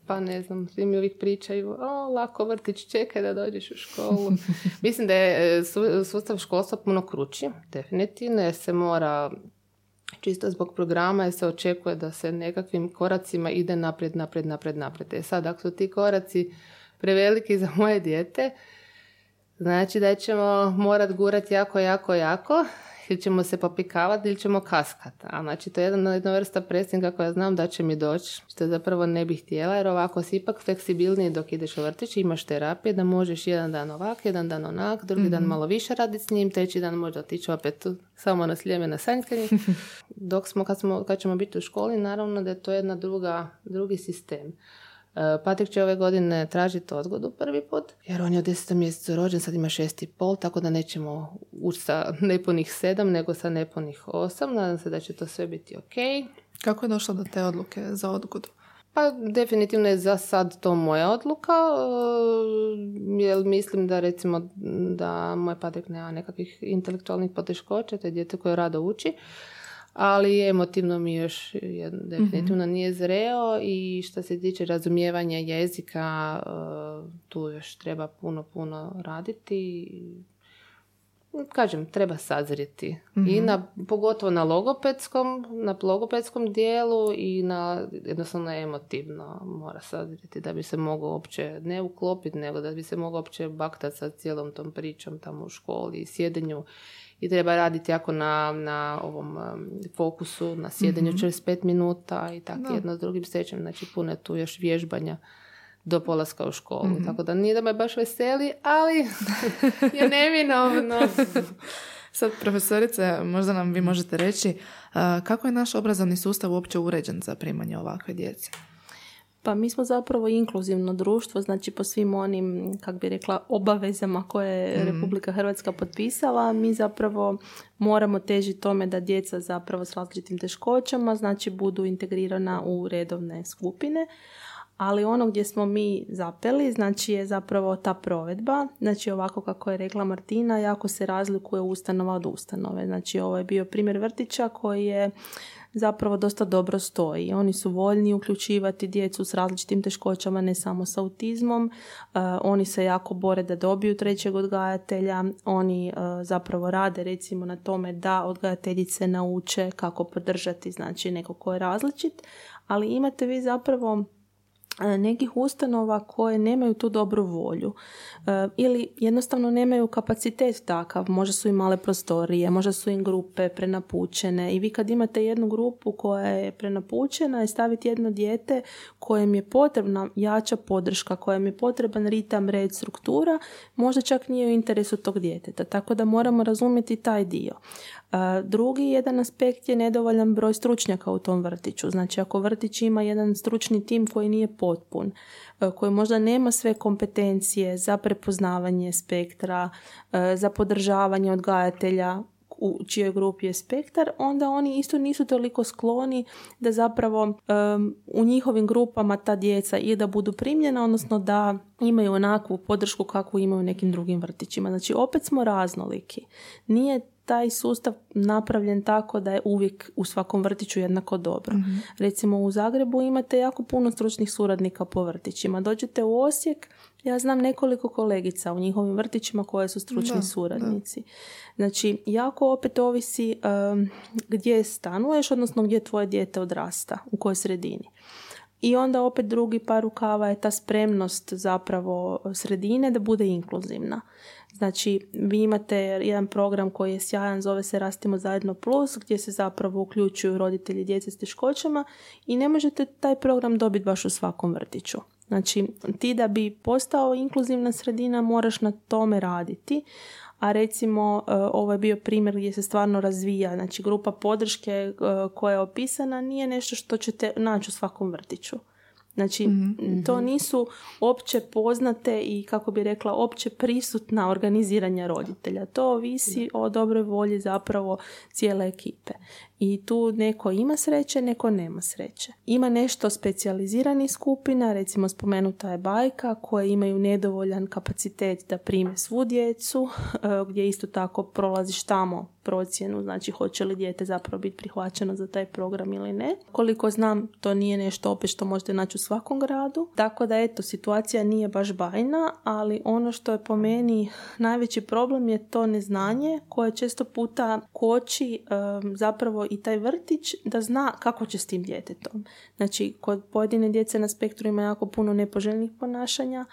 Pa ne znam, svi mi uvijek pričaju, o, lako vrtić, čekaj da dođeš u školu. Mislim da je su, sustav školstva puno kruči, definitivno, jer se mora, čisto zbog programa, jer se očekuje da se nekakvim koracima ide naprijed, naprijed, naprijed, naprijed. E sad, ako su ti koraci preveliki za moje dijete, znači da ćemo morat gurati jako, jako, jako, ili ćemo se popikavati ili ćemo kaskati. A znači to je jedna, jedna vrsta presinga koja znam da će mi doći, što zapravo ne bih htjela, jer ovako si ipak fleksibilniji dok ideš u vrtić, imaš terapije da možeš jedan dan ovak, jedan dan onak, drugi mm-hmm. dan malo više raditi s njim, treći dan možda otići opet samo na sljeme na sanjkanje. Dok smo kad, smo, kad ćemo biti u školi, naravno da je to jedna druga, drugi sistem. Patrik će ove godine tražiti odgodu prvi put, jer on je u desetom mjesecu rođen, sad ima šest i pol, tako da nećemo ući sa nepunih sedam, nego sa nepunih osam. Nadam se da će to sve biti ok. Kako je došlo do te odluke za odgodu? Pa definitivno je za sad to moja odluka, jer mislim da, recimo, da moj Patrik nema nekakvih intelektualnih poteškoća, to je dijete koje rado uči. ali emotivno mi još definitivno nije zreo i što se tiče razumijevanja jezika, tu još treba puno, puno raditi. Kažem, treba sazrijeti. Mm-hmm. I na, pogotovo na logopedskom, na logopedskom dijelu i na, jednostavno emotivno mora sazrijeti da bi se mogao uopće ne uklopiti, nego da bi se mogao uopće baktati sa cijelom tom pričom tamo u školi i sjedenju. I treba raditi jako na, na ovom um, fokusu, na sjedenju mm-hmm. čez pet minuta i tako no. jedno s drugim srećem. Znači, puno tu još vježbanja do polaska u školu. Mm-hmm. Tako da nije da me baš veseli, ali je neminovno. Sad, profesorice, možda nam vi možete reći uh, kako je naš obrazovni sustav uopće uređen za primanje ovakve djece? Pa mi smo zapravo inkluzivno društvo, znači po svim onim, kak bi rekla, obavezama koje je Republika Hrvatska potpisala, mi zapravo moramo težiti tome da djeca zapravo s različitim teškoćama, znači budu integrirana u redovne skupine. Ali ono gdje smo mi zapeli, znači je zapravo ta provedba, znači ovako kako je rekla Martina, jako se razlikuje ustanova od ustanove. Znači ovo je bio primjer vrtića koji je zapravo dosta dobro stoji. Oni su voljni uključivati djecu s različitim teškoćama, ne samo s autizmom. Uh, oni se jako bore da dobiju trećeg odgajatelja. Oni uh, zapravo rade recimo na tome da odgajateljice nauče kako podržati, znači neko ko je različit. Ali imate vi zapravo nekih ustanova koje nemaju tu dobru volju ili jednostavno nemaju kapacitet takav, možda su i male prostorije, možda su im grupe prenapučene i vi kad imate jednu grupu koja je prenapučena i staviti jedno dijete kojem je potrebna jača podrška, kojem je potreban ritam, red, struktura, možda čak nije u interesu tog djeteta, tako da moramo razumjeti taj dio. Drugi jedan aspekt je nedovoljan broj stručnjaka u tom vrtiću. Znači ako vrtić ima jedan stručni tim koji nije potpun, koji možda nema sve kompetencije za prepoznavanje spektra, za podržavanje odgajatelja u čijoj grupi je spektar, onda oni isto nisu toliko skloni da zapravo um, u njihovim grupama ta djeca i da budu primljena, odnosno da imaju onakvu podršku kakvu imaju u nekim drugim vrtićima. Znači opet smo raznoliki. Nije taj sustav napravljen tako da je uvijek u svakom vrtiću jednako dobro. Mm-hmm. Recimo u Zagrebu imate jako puno stručnih suradnika po vrtićima. Dođete u Osijek, ja znam nekoliko kolegica u njihovim vrtićima koje su stručni da, suradnici. Da. Znači, jako opet ovisi um, gdje stanuješ, odnosno gdje tvoje dijete odrasta, u kojoj sredini. I onda opet drugi par rukava je ta spremnost zapravo sredine da bude inkluzivna. Znači, vi imate jedan program koji je sjajan, zove se Rastimo zajedno plus, gdje se zapravo uključuju roditelji djece s teškoćama i ne možete taj program dobiti baš u svakom vrtiću. Znači, ti da bi postao inkluzivna sredina moraš na tome raditi, a recimo ovo je bio primjer gdje se stvarno razvija. Znači, grupa podrške koja je opisana nije nešto što ćete naći u svakom vrtiću. Znači, mm-hmm. to nisu opće poznate i, kako bi rekla, opće prisutna organiziranja roditelja. To ovisi o dobroj volji zapravo cijele ekipe. I tu neko ima sreće, neko nema sreće. Ima nešto specijaliziranih skupina, recimo spomenuta je Bajka, koje imaju nedovoljan kapacitet da prime svu djecu, gdje isto tako prolaziš tamo procjenu, znači hoće li dijete zapravo biti prihvaćeno za taj program ili ne. Koliko znam, to nije nešto opet što možete naći u svakom gradu. Tako da, eto, situacija nije baš bajna, ali ono što je po meni najveći problem je to neznanje koje često puta koči um, zapravo i taj vrtić da zna kako će s tim djetetom. Znači, kod pojedine djece na spektru ima jako puno nepoželjnih ponašanja,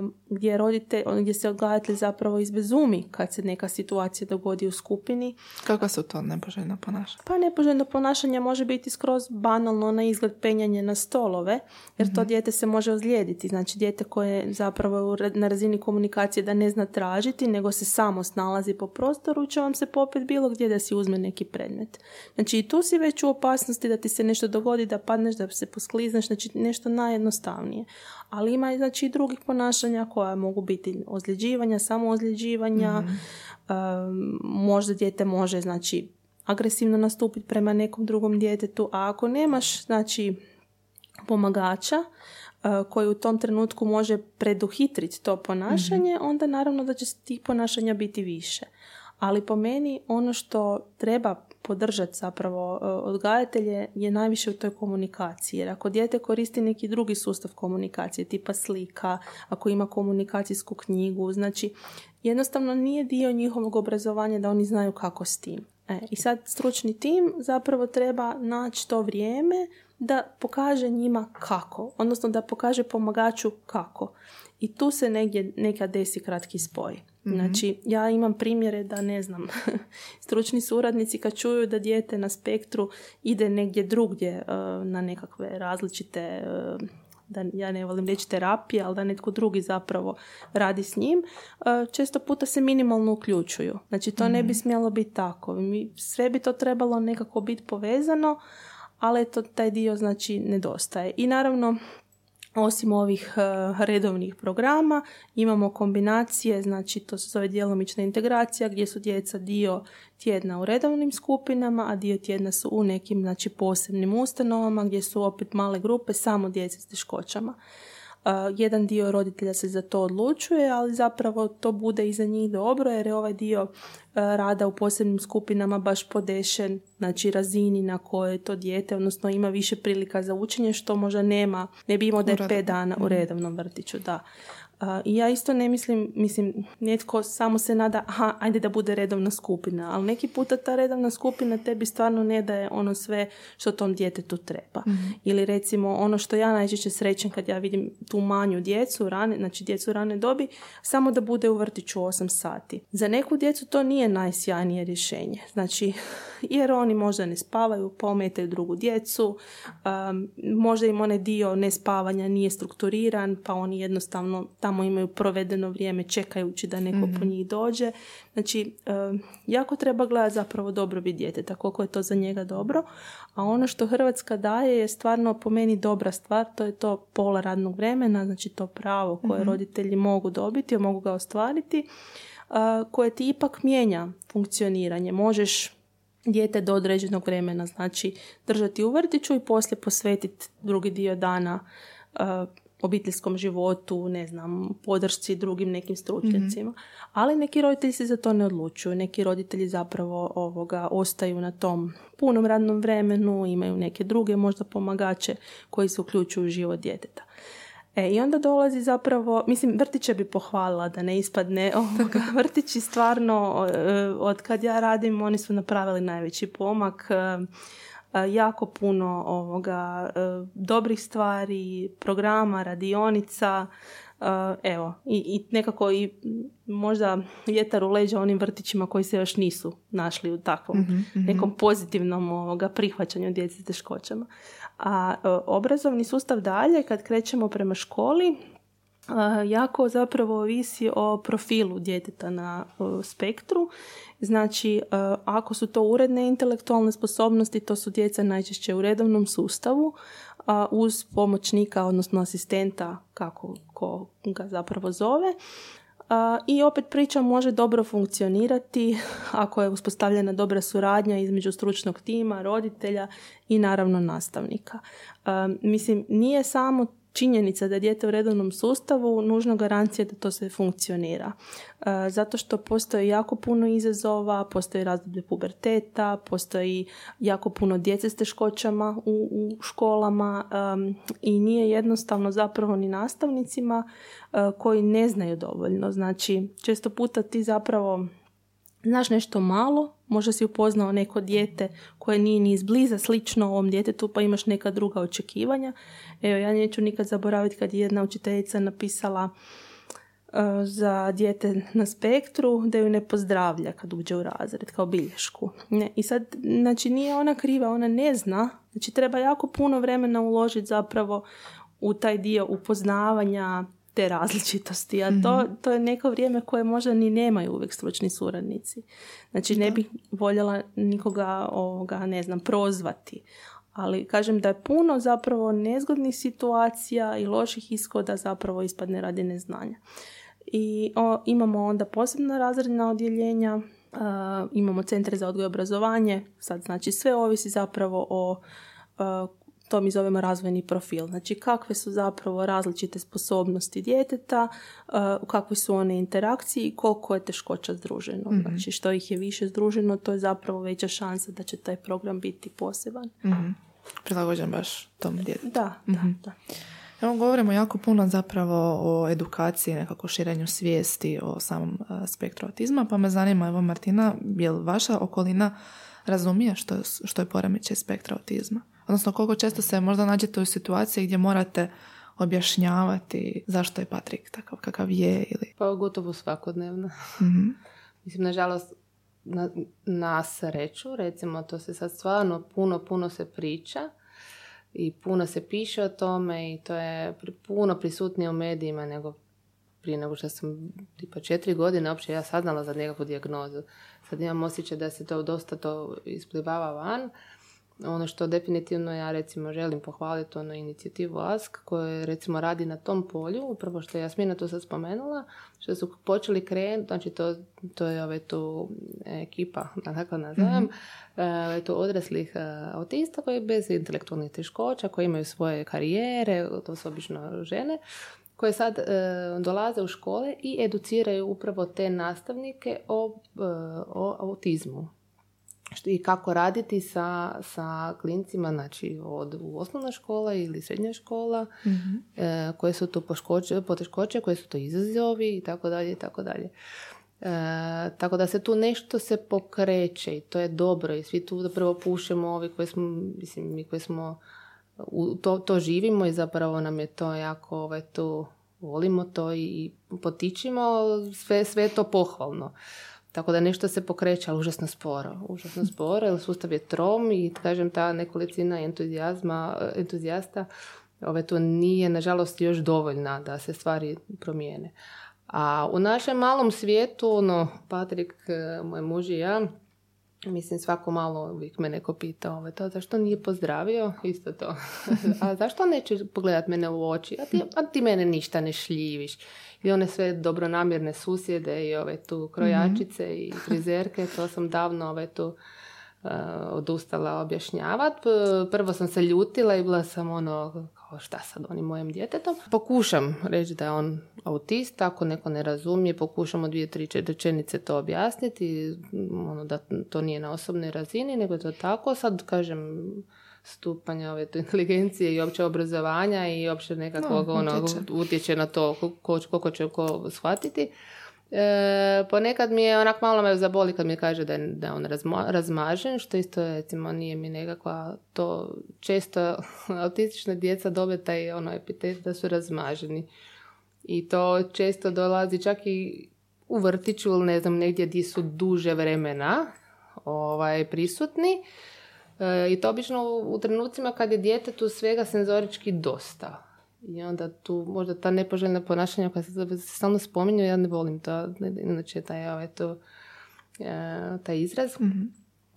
um, gdje, rodite, gdje se odgajatelj zapravo izbezumi kad se neka situacija dogodi u skupini. Kako su to nepoželjno ponašanje? Pa nepoželjno ponašanje može biti skroz banalno na izgled penjanje na stolove, jer mm-hmm. to dijete se može ozlijediti. Znači, dijete koje zapravo na razini komunikacije da ne zna tražiti, nego se samo snalazi po prostoru, će vam se popet bilo gdje da si uzme neki predmet. Znači, i tu si već u opasnosti da ti se nešto dogodi, da padneš, da se posklizneš, znači nešto najjednostavnije. Ali ima, znači, i drugih ponašanja koja mogu biti ozljeđivanja, samoozljeđivanja, mm-hmm. um, možda dijete može, znači, agresivno nastupiti prema nekom drugom djetetu, a ako nemaš, znači, pomagača koji u tom trenutku može preduhitriti to ponašanje, mm-hmm. onda naravno da će tih ponašanja biti više. Ali po meni ono što treba podržati zapravo odgajatelje je najviše u toj komunikaciji. Jer ako dijete koristi neki drugi sustav komunikacije, tipa slika, ako ima komunikacijsku knjigu, znači jednostavno nije dio njihovog obrazovanja da oni znaju kako s tim. E, I sad stručni tim zapravo treba naći to vrijeme da pokaže njima kako, odnosno da pokaže pomagaču kako. I tu se negdje neka desi kratki spoj. Mm-hmm. Znači, ja imam primjere da, ne znam, stručni suradnici kad čuju da dijete na spektru ide negdje drugdje na nekakve različite, da ja ne volim reći terapije, ali da netko drugi zapravo radi s njim, često puta se minimalno uključuju. Znači, to mm-hmm. ne bi smjelo biti tako. Sve bi to trebalo nekako biti povezano, ali to, taj dio znači nedostaje. I naravno, osim ovih uh, redovnih programa, imamo kombinacije, znači to se zove djelomična integracija, gdje su djeca dio tjedna u redovnim skupinama, a dio tjedna su u nekim, znači, posebnim ustanovama gdje su opet male grupe samo djece s teškoćama. Uh, jedan dio roditelja se za to odlučuje, ali zapravo to bude i za njih dobro, jer je ovaj dio uh, rada u posebnim skupinama baš podešen, znači razini na koje to dijete, odnosno ima više prilika za učenje, što možda nema, ne bi imao da je pet dana u redovnom vrtiću, da. Uh, I ja isto ne mislim, mislim, netko samo se nada, aha, ajde da bude redovna skupina, ali neki puta ta redovna skupina tebi stvarno ne daje ono sve što tom djetetu treba. Mm-hmm. Ili recimo ono što ja najčešće srećem kad ja vidim tu manju djecu, rane, znači djecu rane dobi, samo da bude u vrtiću osam sati. Za neku djecu to nije najsjajnije rješenje, znači jer oni možda ne spavaju, pometaju drugu djecu, um, možda im onaj dio nespavanja nije strukturiran, pa oni jednostavno tamo imaju provedeno vrijeme čekajući da neko mm-hmm. po njih dođe. Znači, um, jako treba gledati zapravo dobrobit djeteta, koliko je to za njega dobro. A ono što Hrvatska daje je stvarno po meni dobra stvar, to je to pola radnog vremena, znači to pravo koje mm-hmm. roditelji mogu dobiti, mogu ga ostvariti, uh, koje ti ipak mijenja funkcioniranje. Možeš dijete do određenog vremena, znači, držati u vrtiću i poslije posvetiti drugi dio dana uh, obiteljskom životu, ne znam, podršci drugim nekim stručnjacima. Mm-hmm. Ali neki roditelji se za to ne odlučuju. Neki roditelji zapravo ovoga ostaju na tom punom radnom vremenu, imaju neke druge možda pomagače koji se uključuju u život djeteta. E, i onda dolazi zapravo, mislim, vrtiće bi pohvalila da ne ispadne ovoga. Vrtići stvarno, od kad ja radim, oni su napravili najveći pomak. Jako puno ovoga dobrih stvari, programa, radionica, evo, i, i nekako i možda vjetar u leđa onim vrtićima koji se još nisu našli u takvom mm-hmm, mm-hmm. nekom pozitivnom ovoga prihvaćanju djece s teškoćama. A obrazovni sustav dalje, kad krećemo prema školi, jako zapravo ovisi o profilu djeteta na spektru. Znači, ako su to uredne intelektualne sposobnosti, to su djeca najčešće u redovnom sustavu, uz pomoćnika, odnosno asistenta, kako ko ga zapravo zove. I opet priča može dobro funkcionirati ako je uspostavljena dobra suradnja između stručnog tima, roditelja i naravno nastavnika. Mislim, nije samo činjenica da je dijete u redovnom sustavu nužno garancija da to sve funkcionira. E, zato što postoji jako puno izazova, postoji razdoblje puberteta, postoji jako puno djece s teškoćama u, u školama um, i nije jednostavno zapravo ni nastavnicima uh, koji ne znaju dovoljno. Znači, često puta ti zapravo znaš nešto malo, možda si upoznao neko dijete koje nije ni izbliza slično ovom djetetu, pa imaš neka druga očekivanja. Evo, ja neću nikad zaboraviti kad je jedna učiteljica napisala uh, za dijete na spektru da ju ne pozdravlja kad uđe u razred, kao bilješku. Ne. I sad, znači, nije ona kriva, ona ne zna. Znači, treba jako puno vremena uložiti zapravo u taj dio upoznavanja te različitosti, a to, to je neko vrijeme koje možda ni nemaju uvijek stručni suradnici. Znači, ne bih voljela nikoga ovoga, ne znam, prozvati. Ali kažem da je puno zapravo nezgodnih situacija i loših ishoda zapravo ispadne radi neznanja. I o, imamo onda posebna razredna odjeljenja, uh, imamo centre za odgoj i obrazovanje, sad znači sve ovisi zapravo o uh, to mi zovemo razvojni profil. Znači kakve su zapravo različite sposobnosti djeteta, u kakvoj su one interakciji i koliko je teškoća združeno. Mm-hmm. Znači što ih je više združeno, to je zapravo veća šansa da će taj program biti poseban. Mm-hmm. Prilagođen baš tom djetetu. Da, mm-hmm. da, da. Evo, govorimo jako puno zapravo o edukaciji, nekako širenju svijesti o samom spektru autizma, pa me zanima, evo Martina, je li vaša okolina razumije što, što je poremećaj spektra autizma? Odnosno, koliko često se možda nađete u situaciji gdje morate objašnjavati zašto je Patrik takav kakav je? Ili... Pa gotovo svakodnevno. Mm-hmm. Mislim, nažalost, na, na sreću, recimo, to se sad stvarno puno, puno se priča. I puno se piše o tome i to je puno prisutnije u medijima nego prije nego što sam tipa četiri godine uopće ja saznala za nekakvu dijagnozu. Sad imam osjećaj da se to dosta to isplivava van. Ono što definitivno ja recimo želim pohvaliti onu inicijativu A S K koja recimo radi na tom polju, upravo što je Jasmina to sad spomenula, što su počeli krenuti, znači to, to je ovaj tu ekipa, tako nazovem, mm-hmm. tu odraslih autista koji bez intelektualnih teškoća, koji imaju svoje karijere, to su obično žene, koje sad e, dolaze u škole i educiraju upravo te nastavnike o, o autizmu. I kako raditi sa, sa klincima, znači od osnovna škola ili srednja škola, mm-hmm. e, koje su to poteškoće, koje su to izazovi i tako dalje i tako dalje. Tako da se tu nešto se pokreće i to je dobro i svi tu zapravo pušemo ovi koji smo, mislim, mi koji smo u to, to živimo i zapravo nam je to jako ovaj, tu volimo to i potičimo, sve, sve to pohvalno. Tako da nešto se pokreće, ali užasno sporo. Užasno sporo, jer sustav je trom i, kažem, ta nekolicina entuzijazma, entuzijasta ove, to nije, nažalost, još dovoljna da se stvari promijene. A u našem malom svijetu, ono, Patrik, moj muž i ja, mislim, svako malo uvijek me neko pita ove, to, zašto nije pozdravio, isto to. A zašto nećeš pogledat mene u oči? A ti, a ti mene ništa ne šljiviš. I one sve dobronamjerne susjede i ove tu krojačice mm-hmm. i frizerke, to sam davno ove tu uh, odustala objašnjavati. Prvo sam se ljutila i bila sam ono, kao šta sad onim mojim djetetom. Pokušam reći da je on autist, ako neko ne razumije, pokušamo dvije, tri rečenice to objasniti, ono, da to nije na osobnoj razini, nego to tako. Sad kažem... stupanja ove tu inteligencije i opće obrazovanja i opće nekakvog no, ono, utječe na to koliko će ko shvatiti. E, ponekad mi je onak malo me zaboli kad mi kaže da je, da je on razma, razmažen, što isto recimo nije mi nekakva to često autistična djeca dobe taj ono, epitet da su razmaženi. I to često dolazi čak i u vrtiću ili ne znam negdje gdje su duže vremena ovaj, prisutni. I to obično u trenucima kad je djetetu svega senzorički dosta. I onda tu možda ta nepoželjna ponašanja koja se stalno spominju, ja ne volim to, inače taj, ovaj, to, taj izraz. Mm-hmm.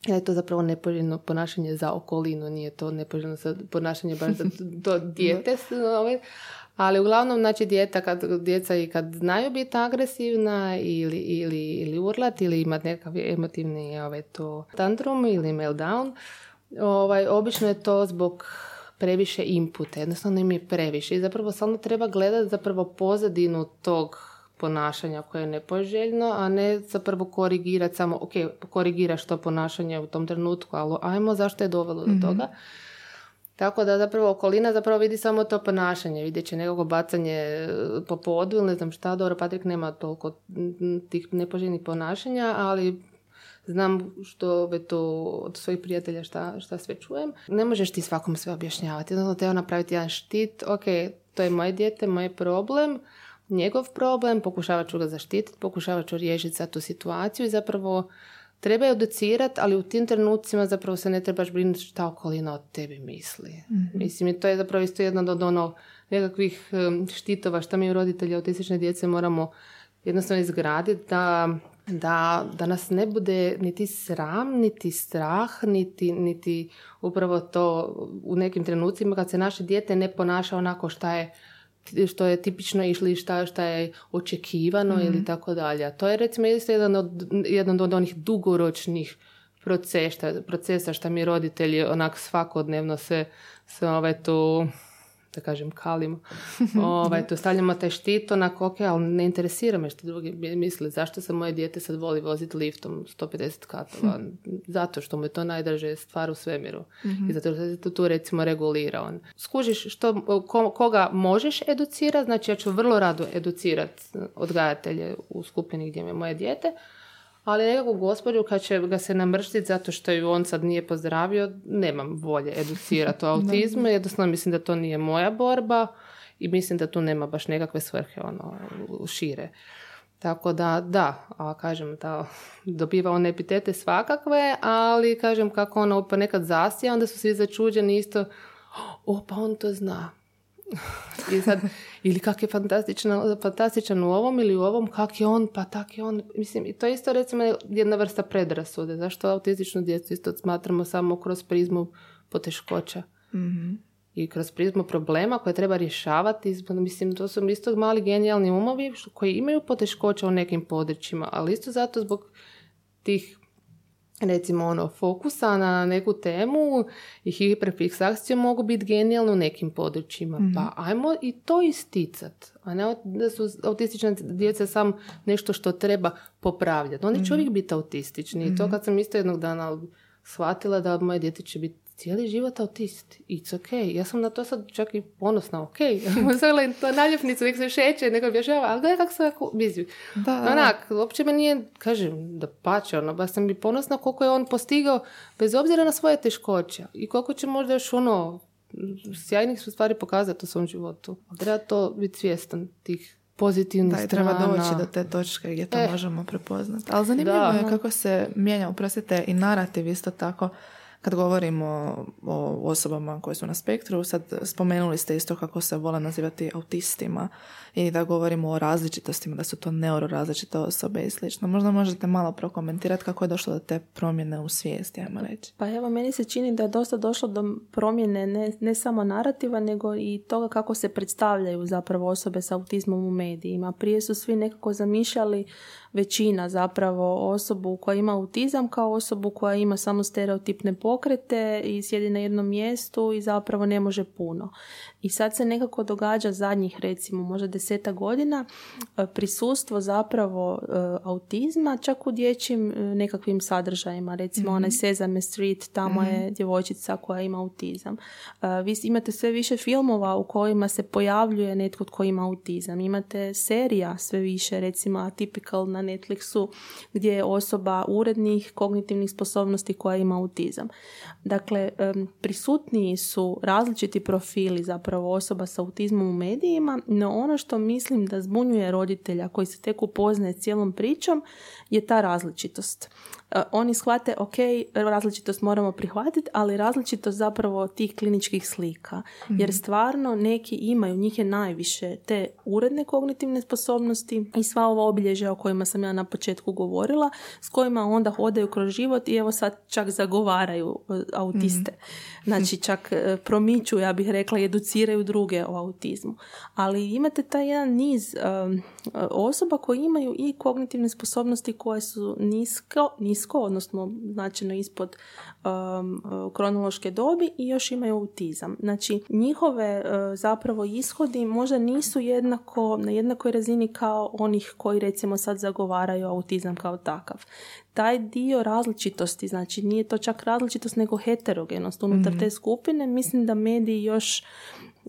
Ja je to zapravo nepoželjno ponašanje za okolinu, nije to nepoželjno ponašanje baš za to dijete. Ovaj. Ali uglavnom, znači, djeta kad, djeca i kad znaju biti agresivna ili, ili, ili urlat ili imati nekakav emotivni ovaj, to, tantrum ili meltdown, ovaj, obično je to zbog previše inputa, jednostavno im je previše. I zapravo samo treba gledati zapravo pozadinu tog ponašanja koje je nepoželjno, a ne zapravo korigirati samo, ok, korigiraš to ponašanje u tom trenutku, ali ajmo zašto je dovelo mm-hmm. do toga. Tako da zapravo okolina zapravo vidi samo to ponašanje, vidjet će nekako bacanje po podu ili ne znam šta, dobro, Patrik nema toliko tih nepoželjnih ponašanja, ali znam što to od svojih prijatelja šta, šta sve čujem. Ne možeš ti svakom sve objašnjavati, jednostavno treba napraviti jedan štit, ok, to je moje dijete, moj problem, njegov problem, pokušavat ću ga zaštititi, pokušavat ću riješiti za tu situaciju i zapravo treba je educirati, ali u tim trenucima zapravo se ne trebaš brinuti šta okolina od tebi misli. Mm-hmm. Mislim, to je zapravo isto jedna od ono nekakvih štitova što mi roditelji autistične djece moramo jednostavno izgraditi da, da, da nas ne bude niti sram, niti strah, niti, niti upravo to u nekim trenucima kad se naše dijete ne ponaša onako šta je što je tipično išli, šta, šta je očekivano mm-hmm. ili tako dalje. To je recimo jedan od, jedan od onih dugoročnih procesa, procesa što mi roditelji onak svakodnevno se, se ovaj tu, da kažem, kalimo. Ovaj, tu stavljamo taj štit, onako, ok, ali ne interesira me što drugi misle. Zašto se moje dijete sad voli voziti liftom sto pedeset katova? Zato što mu je to najdraže stvar u svemiru. Mm-hmm. I zato što se tu, tu recimo regulira on. Skužiš što, ko, koga možeš educirati, znači ja ću vrlo rado educirati odgajatelje u skupini gdje je moje dijete, ali nekako gospođu kad će ga se namrštiti zato što ju on sad nije pozdravio, nemam volje educirati o autizmu. Jednostavno mislim da to nije moja borba i mislim da tu nema baš nekakve svrhe ono, šire. Tako da, da, a kažem da dobiva on epitete svakakve, ali kažem kako ono pa nekad zasija, onda su svi začuđeni isto, o pa on to zna. I sad, ili kak je fantastičan u ovom ili u ovom, kak je on, pa tak je on. Mislim, to je isto recimo jedna vrsta predrasude. Zašto autističnu djecu isto smatramo samo kroz prizmu poteškoća. Mm-hmm. I kroz prizmu problema koje treba rješavati. Mislim, to su isto mali genijalni umovi koji imaju poteškoća u nekim područjima, ali isto zato zbog tih recimo ono, fokusa na neku temu i hiperfiksacije mogu biti genijalne u nekim područjima. Mm-hmm. Pa ajmo i to isticat. A ne da su autistična djeca sam nešto što treba popravljati. Onda će mm-hmm. uvijek biti autistični. Mm-hmm. I to kad sam isto jednog dana shvatila da moje dijete će biti cijeli život autist. It's okay. Ja sam na to sad čak i ponosna. Ok. Zagledam to naljepnicu, uvijek se šeće, neko objažava, ali gledaj kako se ovako bizvi. Onak, uopće me nije, kažem, da pače, ono, baš sam bi ponosna koliko je on postigao, bez obzira na svoje teškoće. I koliko će možda još ono, sjajnih su stvari pokazati u svom životu. Treba to biti svjestan tih pozitivnih da, strana. Da, treba doći do te točke gdje to eh. možemo prepoznati. Ali zanimljivo da, je aha. kako se mijenja, uprostite, i narativ isto tako. Kad govorimo o osobama koje su na spektru, sad spomenuli ste isto kako se vole nazivati autistima i da govorimo o različitostima, da su to neurorazličite osobe i slično. Možda možete malo prokomentirati kako je došlo do te promjene u svijesti, ajmo reći. Pa evo, meni se čini da je dosta došlo do promjene ne, ne samo narativa, nego i toga kako se predstavljaju zapravo osobe s autizmom u medijima. Prije su svi nekako zamišljali većina zapravo osobu koja ima autizam kao osobu koja ima samo stereotipne pokrete i sjedi na jednom mjestu i zapravo ne može puno. I sad se nekako događa zadnjih recimo možda deseta godina prisustvo zapravo e, autizma čak u dječjim e, nekakvim sadržajima. Recimo mm-hmm. onaj Sesame Street, tamo mm-hmm. je djevojčica koja ima autizam. E, vi imate sve više filmova u kojima se pojavljuje netko tko ima autizam. Imate serija sve više, recimo Typical na Netflixu, gdje je osoba urednih kognitivnih sposobnosti koja ima autizam. Dakle, prisutniji su različiti profili zapravo osoba sa autizmom u medijima, no ono što mislim da zbunjuje roditelja koji se tek upoznaje cijelom pričom je ta različitost. Oni shvate, ok, različitost moramo prihvatiti, ali različitost zapravo tih kliničkih slika. Mm-hmm. Jer stvarno neki imaju, njih je najviše te uredne kognitivne sposobnosti i sva ova obilježja o kojima sam ja na početku govorila, s kojima onda hodaju kroz život i evo sad čak zagovaraju autiste. Mm-hmm. Znači čak promiču, ja bih rekla, educiraju druge o autizmu. Ali imate taj jedan niz um, osoba koji imaju i kognitivne sposobnosti koje su nisko, nisko odnosno značajno ispod um, kronološke dobi i još imaju autizam. Znači, njihove uh, zapravo ishodi možda nisu jednako, na jednakoj razini kao onih koji recimo sad zagovaraju autizam kao takav. Taj dio različitosti, znači nije to čak različitost nego heterogenost unutar mm-hmm. te skupine, mislim da mediji još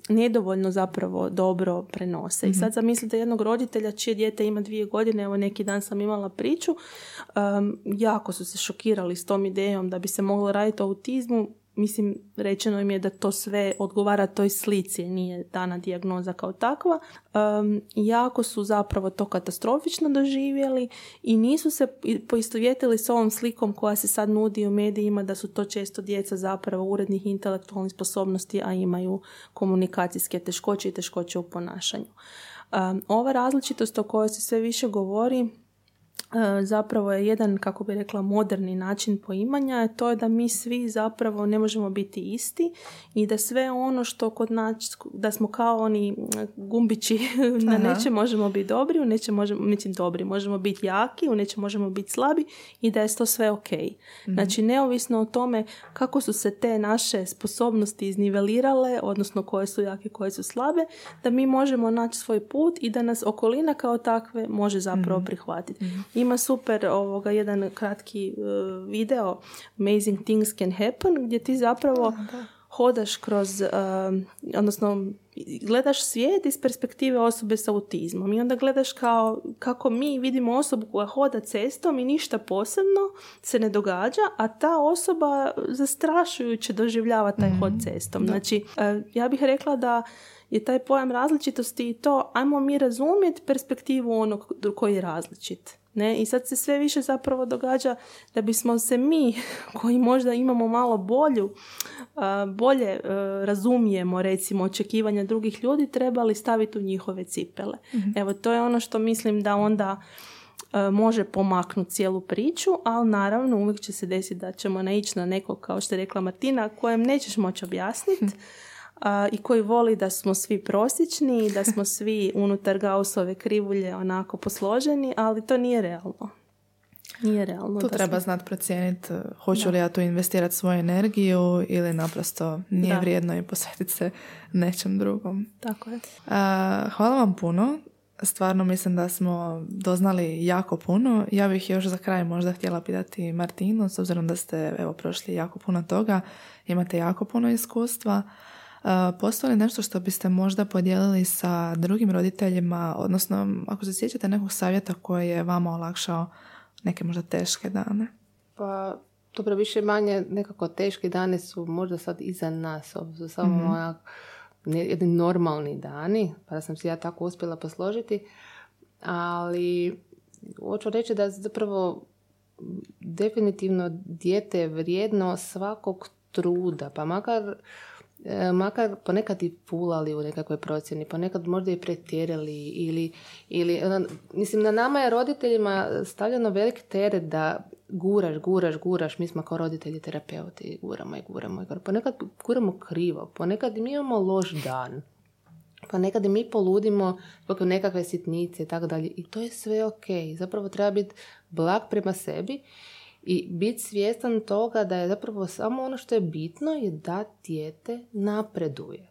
nedovoljno zapravo dobro prenose. I sad zamislite jednog roditelja čije dijete ima dvije godine, evo neki dan sam imala priču, um, jako su se šokirali s tom idejom da bi se moglo raditi o autizmu. Mislim, rečeno im je da to sve odgovara toj slici, nije dana dijagnoza kao takva. Um, jako su zapravo to katastrofično doživjeli i nisu se poistovjetili s ovom slikom koja se sad nudi u medijima da su to često djeca zapravo urednih intelektualnih sposobnosti, a imaju komunikacijske teškoće i teškoće u ponašanju. Um, ova različitost o kojoj se sve više govori zapravo je jedan, kako bi rekla, moderni način poimanja, to je da mi svi zapravo ne možemo biti isti i da sve ono što kod nas, da smo kao oni gumbići, na nečem možemo biti dobri, u nečem možemo biti dobri, možemo biti jaki, u nečem možemo biti slabi i da je to sve ok. Mm-hmm. Znači, neovisno o tome kako su se te naše sposobnosti iznivelirale, odnosno koje su jake, koje su slabe, da mi možemo naći svoj put i da nas okolina kao takve može zapravo mm-hmm. prihvatiti. Mm-hmm. Ima super ovoga, jedan kratki uh, video Amazing Things Can Happen, gdje ti zapravo da. hodaš kroz, uh, odnosno gledaš svijet iz perspektive osobe sa autizmom i onda gledaš kao, kako mi vidimo osobu koja hoda cestom i ništa posebno se ne događa, a ta osoba zastrašujuće doživljava taj mm-hmm. hod cestom. Da. Znači, uh, ja bih rekla da je taj pojam različitosti i to, ajmo mi razumjeti perspektivu onog koji je različit. Ne? I sad se sve više zapravo događa da bismo se mi, koji možda imamo malo bolju, bolje razumijemo, recimo, očekivanja drugih ljudi, trebali staviti u njihove cipele. Mm-hmm. Evo, to je ono što mislim da onda može pomaknuti cijelu priču, ali naravno uvijek će se desiti da ćemo naići na nekog, kao što je rekla Martina, kojem nećeš moći objasniti, mm-hmm. Uh, i koji voli da smo svi prosječni i da smo svi unutar Gaussove krivulje onako posloženi, ali to nije realno. Nije realno. Tu treba smo... znati procijeniti hoću da. li ja tu investirati svoju energiju ili naprosto nije da. vrijedno i posvetiti se nečem drugom. Tako je. Uh, hvala vam puno. Stvarno mislim da smo doznali jako puno. Ja bih još za kraj možda htjela pitati Martinu, s obzirom da ste evo prošli jako puno toga, imate jako puno iskustva. Postoji li nešto što biste možda podijelili sa drugim roditeljima, odnosno ako se sjećate nekog savjeta koji je vama olakšao neke možda teške dane? Pa, dobro, više manje nekako teški dani su možda sad iza nas, ovo su samo mm-hmm. moja, jedni normalni dani, pa sam se ja tako uspjela posložiti, ali hoću reći da zapravo definitivno dijete je vrijedno svakog truda, pa makar... makar ponekad i pulali u nekakvoj procjeni, ponekad možda i pretjerali ili, ili mislim, na nama je roditeljima stavljeno velik teret da guraš, guraš, guraš, mi smo kao roditelji terapeuti, guramo i guramo i guramo. Ponekad guramo krivo, ponekad mi imamo loš dan, ponekad i mi poludimo zbog nekakve sitnice i tako dalje i to je sve ok. Zapravo treba biti blag prema sebi i biti svjestan toga da je zapravo samo ono što je bitno je da dijete napreduje.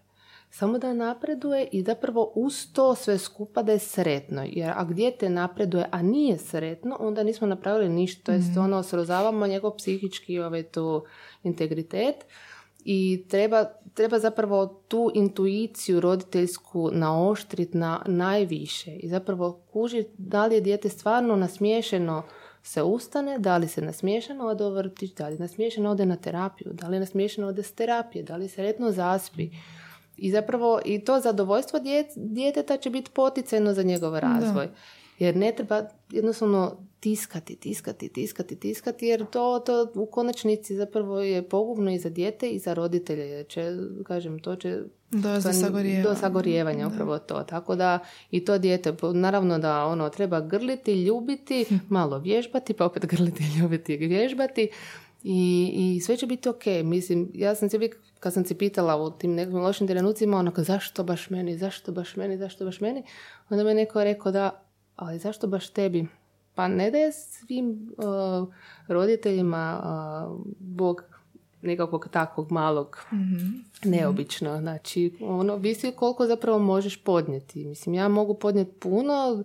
Samo da napreduje i zapravo uz to sve skupa da je sretno. Jer ako dijete napreduje, a nije sretno, onda nismo napravili ništa. Mm-hmm. To je ono, srozavamo njegov psihički ovaj, to, integritet i treba, treba zapravo tu intuiciju roditeljsku naoštriti na najviše. I zapravo kužiti da li je dijete stvarno nasmiješeno se ustane, da li se nasmiješeno ode u vrtić, da li nasmiješeno ode na terapiju, da li nasmiješeno ode s terapije, da li sretno zaspi. I zapravo i to zadovoljstvo djet, djeteta će biti poticajno za njegov razvoj. Da. Jer ne treba jednostavno tiskati, tiskati, tiskati, tiskati, jer to, to u konačnici zapravo je pogubno i za dijete i za roditelje. Će, kažem, to će do, to, sagorijeva. do sagorijevanja, upravo to. Tako da i to dijete, naravno da ono treba grliti, ljubiti, malo vježbati, pa opet grliti, ljubiti, vježbati i, i sve će biti ok. Mislim, ja sam se uvijek, kad sam se pitala u tim nekim lošim trenucima, onako zašto baš meni, zašto baš meni, zašto baš meni, onda me neko rekao da ali zašto baš tebi? Pa ne da je svim uh, roditeljima uh, Bog nekakvog takvog malog, mm-hmm. neobično. Znači, ono, visi koliko zapravo možeš podnijeti. Mislim, ja mogu podnijeti puno,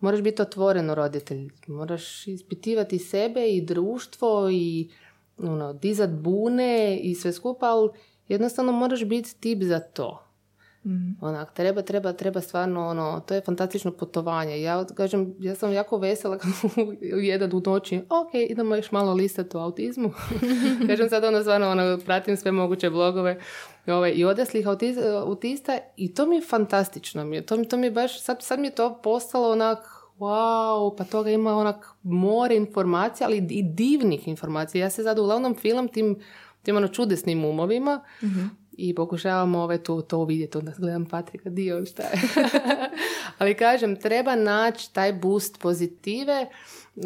moraš biti otvoren roditelj. Moraš ispitivati sebe i društvo i ono, dizat bune i sve skupa, ali jednostavno moraš biti tip za to. Mm-hmm. Onak, treba, treba, treba stvarno, ono, to je fantastično putovanje. Ja, kažem, ja sam jako vesela kad u jedan u noći, ok, idemo još malo listati o autizmu. Kažem sad, ono, stvarno, ono, pratim sve moguće blogove ovaj, i odraslih autiz, autista i to mi je fantastično. Mi je, to, to mi je baš, sad, sad mi je to postalo onak, wow, pa toga ima onak more informacija, ali i divnih informacija. Ja se sad uglavnom filam tim, tim ono, čudesnim umovima, mm-hmm. i pokušavamo ove to, to vidjeti, onda gledam Patrika, dio šta je. Ali kažem, treba naći taj boost pozitive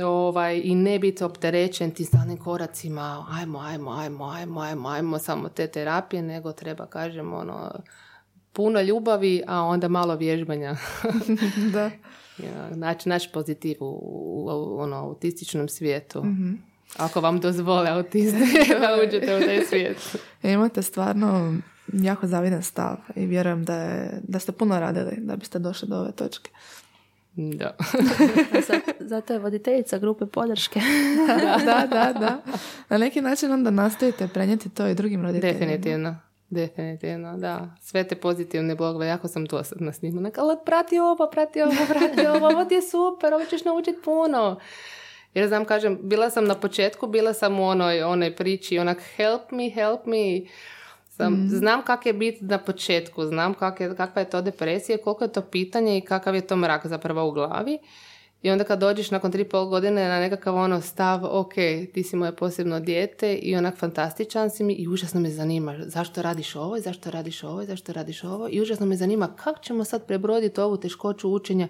ovaj, i ne biti opterećen ti stalnim koracima, ajmo, ajmo, ajmo, ajmo, ajmo, ajmo, samo te terapije, nego treba, kažem, ono, puno ljubavi, a onda malo vježbanja. Da. Ja, naći naš pozitiv u, u, u ono, autističnom svijetu. Mm-hmm. Ako vam dozvole autizme da uđete u taj svijet. Imate stvarno jako zavidan stav i vjerujem da, je, da ste puno radili da biste došli do ove točke. Da. Zato je voditeljica grupe podrške. Da, da, da, da. Na neki način onda nastojite prenijeti to i drugim roditeljima. Definitivno. Definitivno, da. Sve te pozitivne blogove, jako sam dosadna s njima. Ali prati ovo, prati ovo, prati ovo, ovo ti je super, ovo ćeš naučiti puno. Jer znam, kažem, bila sam na početku, bila sam u onoj, onoj priči, onak help me, help me. Sam, mm. Znam kak je biti na početku, znam kak je, kakva je to depresija, koliko je to pitanje i kakav je to mrak zapravo u glavi. I onda kad dođeš nakon tri pol godine na nekakav ono stav, ok, ti si moje posebno dijete i onak fantastičan si mi i užasno me zanima zašto radiš ovo i zašto radiš ovo i zašto radiš ovo i užasno me zanima kako ćemo sad prebroditi ovu teškoću učenja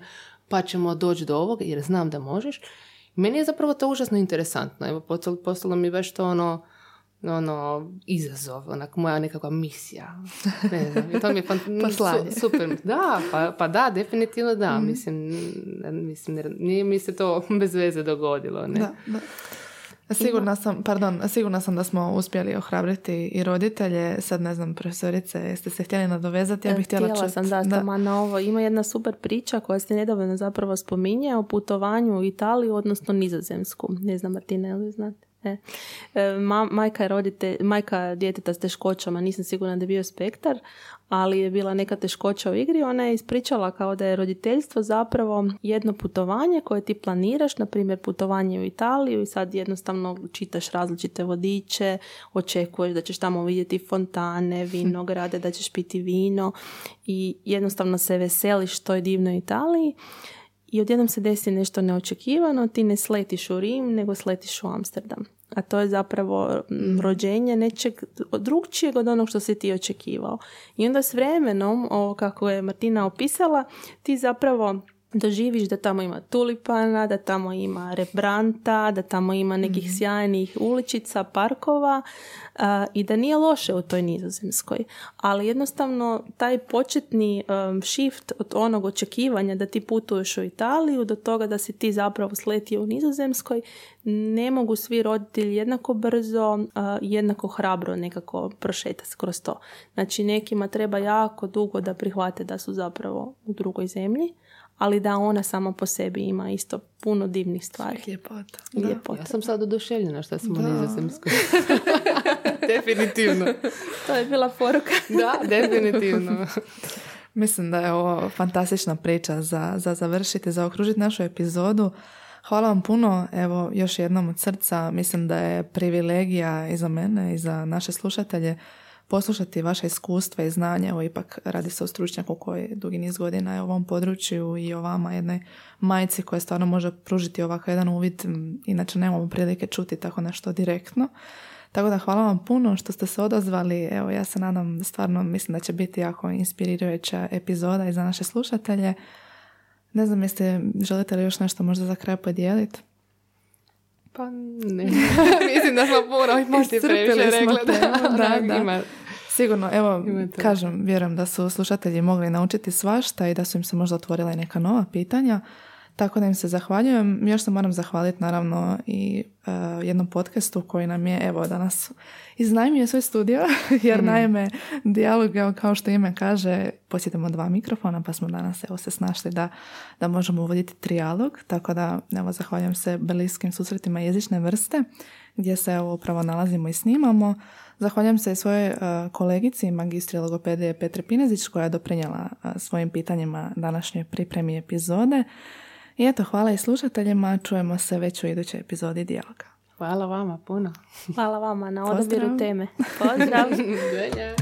pa ćemo doći do ovoga jer znam da možeš. Meni je zapravo to užasno interesantno. Evo, postalo mi baš to ono, ono izazov, onak moja nekakva misija. Ne znam, to mi je fan... Poslanje. Su, super. Da, pa, pa da, definitivno da. Mm. Mislim, mislim, nije mi se to bez veze dogodilo. Ne? Da, da. Sigurna sam, pardon, sigurna sam da smo uspjeli ohrabriti i roditelje. Sad ne znam, profesorice, jeste se htjeli nadovezati? Ja bih htjela čuti. Htjela sam, da, da. Toma na ovo. Ima jedna super priča koja se nedavno zapravo spominje o putovanju u Italiju, odnosno Nizozemsku. Ne znam, Martina, je li znate? E. Ma, majka, je rodite, majka djeteta s teškoćama, nisam sigurna da je bio spektar, ali je bila neka teškoća u igri. Ona je ispričala kao da je roditeljstvo zapravo jedno putovanje koje ti planiraš, na primjer putovanje u Italiju i sad jednostavno čitaš različite vodiče, očekuješ da ćeš tamo vidjeti fontane, vinograde, da ćeš piti vino i jednostavno se veseliš toj divnoj Italiji. I odjednom se desi nešto neočekivano, ti ne sletiš u Rim, nego sletiš u Amsterdam. A to je zapravo rođenje nečeg drugčijeg od onog što si ti očekivao. I onda s vremenom, ovo kako je Martina opisala, ti zapravo doživiš da tamo ima tulipana, da tamo ima Rembrandta, da tamo ima nekih mm-hmm. sjajnih uličica, parkova uh, i da nije loše u toj Nizozemskoj. Ali jednostavno taj početni um, shift od onog očekivanja da ti putuješ u Italiju do toga da si ti zapravo sletio u Nizozemskoj, ne mogu svi roditelji jednako brzo, uh, jednako hrabro nekako prošetati kroz to. Znači nekima treba jako dugo da prihvate da su zapravo u drugoj zemlji, ali da ona sama po sebi ima isto puno divnih stvari. Ljepota. Ljepota. Ja sam sad oduševljena što smo u Nizozemskoj. Definitivno. To je bila poruka. Da, definitivno. Mislim da je ovo fantastična priča za, za završiti, za okružiti našu epizodu. Hvala vam puno, evo još jednom od srca. Mislim da je privilegija i za mene i za naše slušatelje poslušati vaše iskustva i znanja. Evo, ipak radi se o stručnjaku koji dugi niz godina je u ovom području i o vama, jednoj majci koja stvarno može pružiti ovakav jedan uvid, inače nemamo prilike čuti tako nešto direktno. Tako da hvala vam puno što ste se odazvali. Evo, ja se nadam, stvarno mislim da će biti jako inspirirajuća epizoda i za naše slušatelje. Ne znam, jeste, želite li još nešto možda za kraj podijeliti? Pa ne. Mislim da smo puno i možda previše rekli. Da, da, da. Sigurno, evo, kažem, vjerujem da su slušatelji mogli naučiti svašta i da su im se možda otvorila i neka nova pitanja. Tako da im se zahvaljujem. Još se moram zahvaliti naravno i uh, jednom podcastu koji nam je evo danas iznajmio svoj studio, jer mm. naime DijaLOG, kao što ime kaže, posjedimo dva mikrofona pa smo danas evo se snašli da, da možemo uvoditi trijalog. Tako da evo zahvaljujem se Berlinskim susretima jezične vrste gdje se evo upravo nalazimo i snimamo. Zahvaljujem se svojoj uh, kolegici magistri logopedije Petri Pinezić koja je doprinjela uh, svojim pitanjima današnjoj pripremi epizode. I eto, hvala i slušateljima. Čujemo se već u idućoj epizodi DijaLOG-a. Hvala vama puno. Hvala vama na odabiru teme. Pozdrav.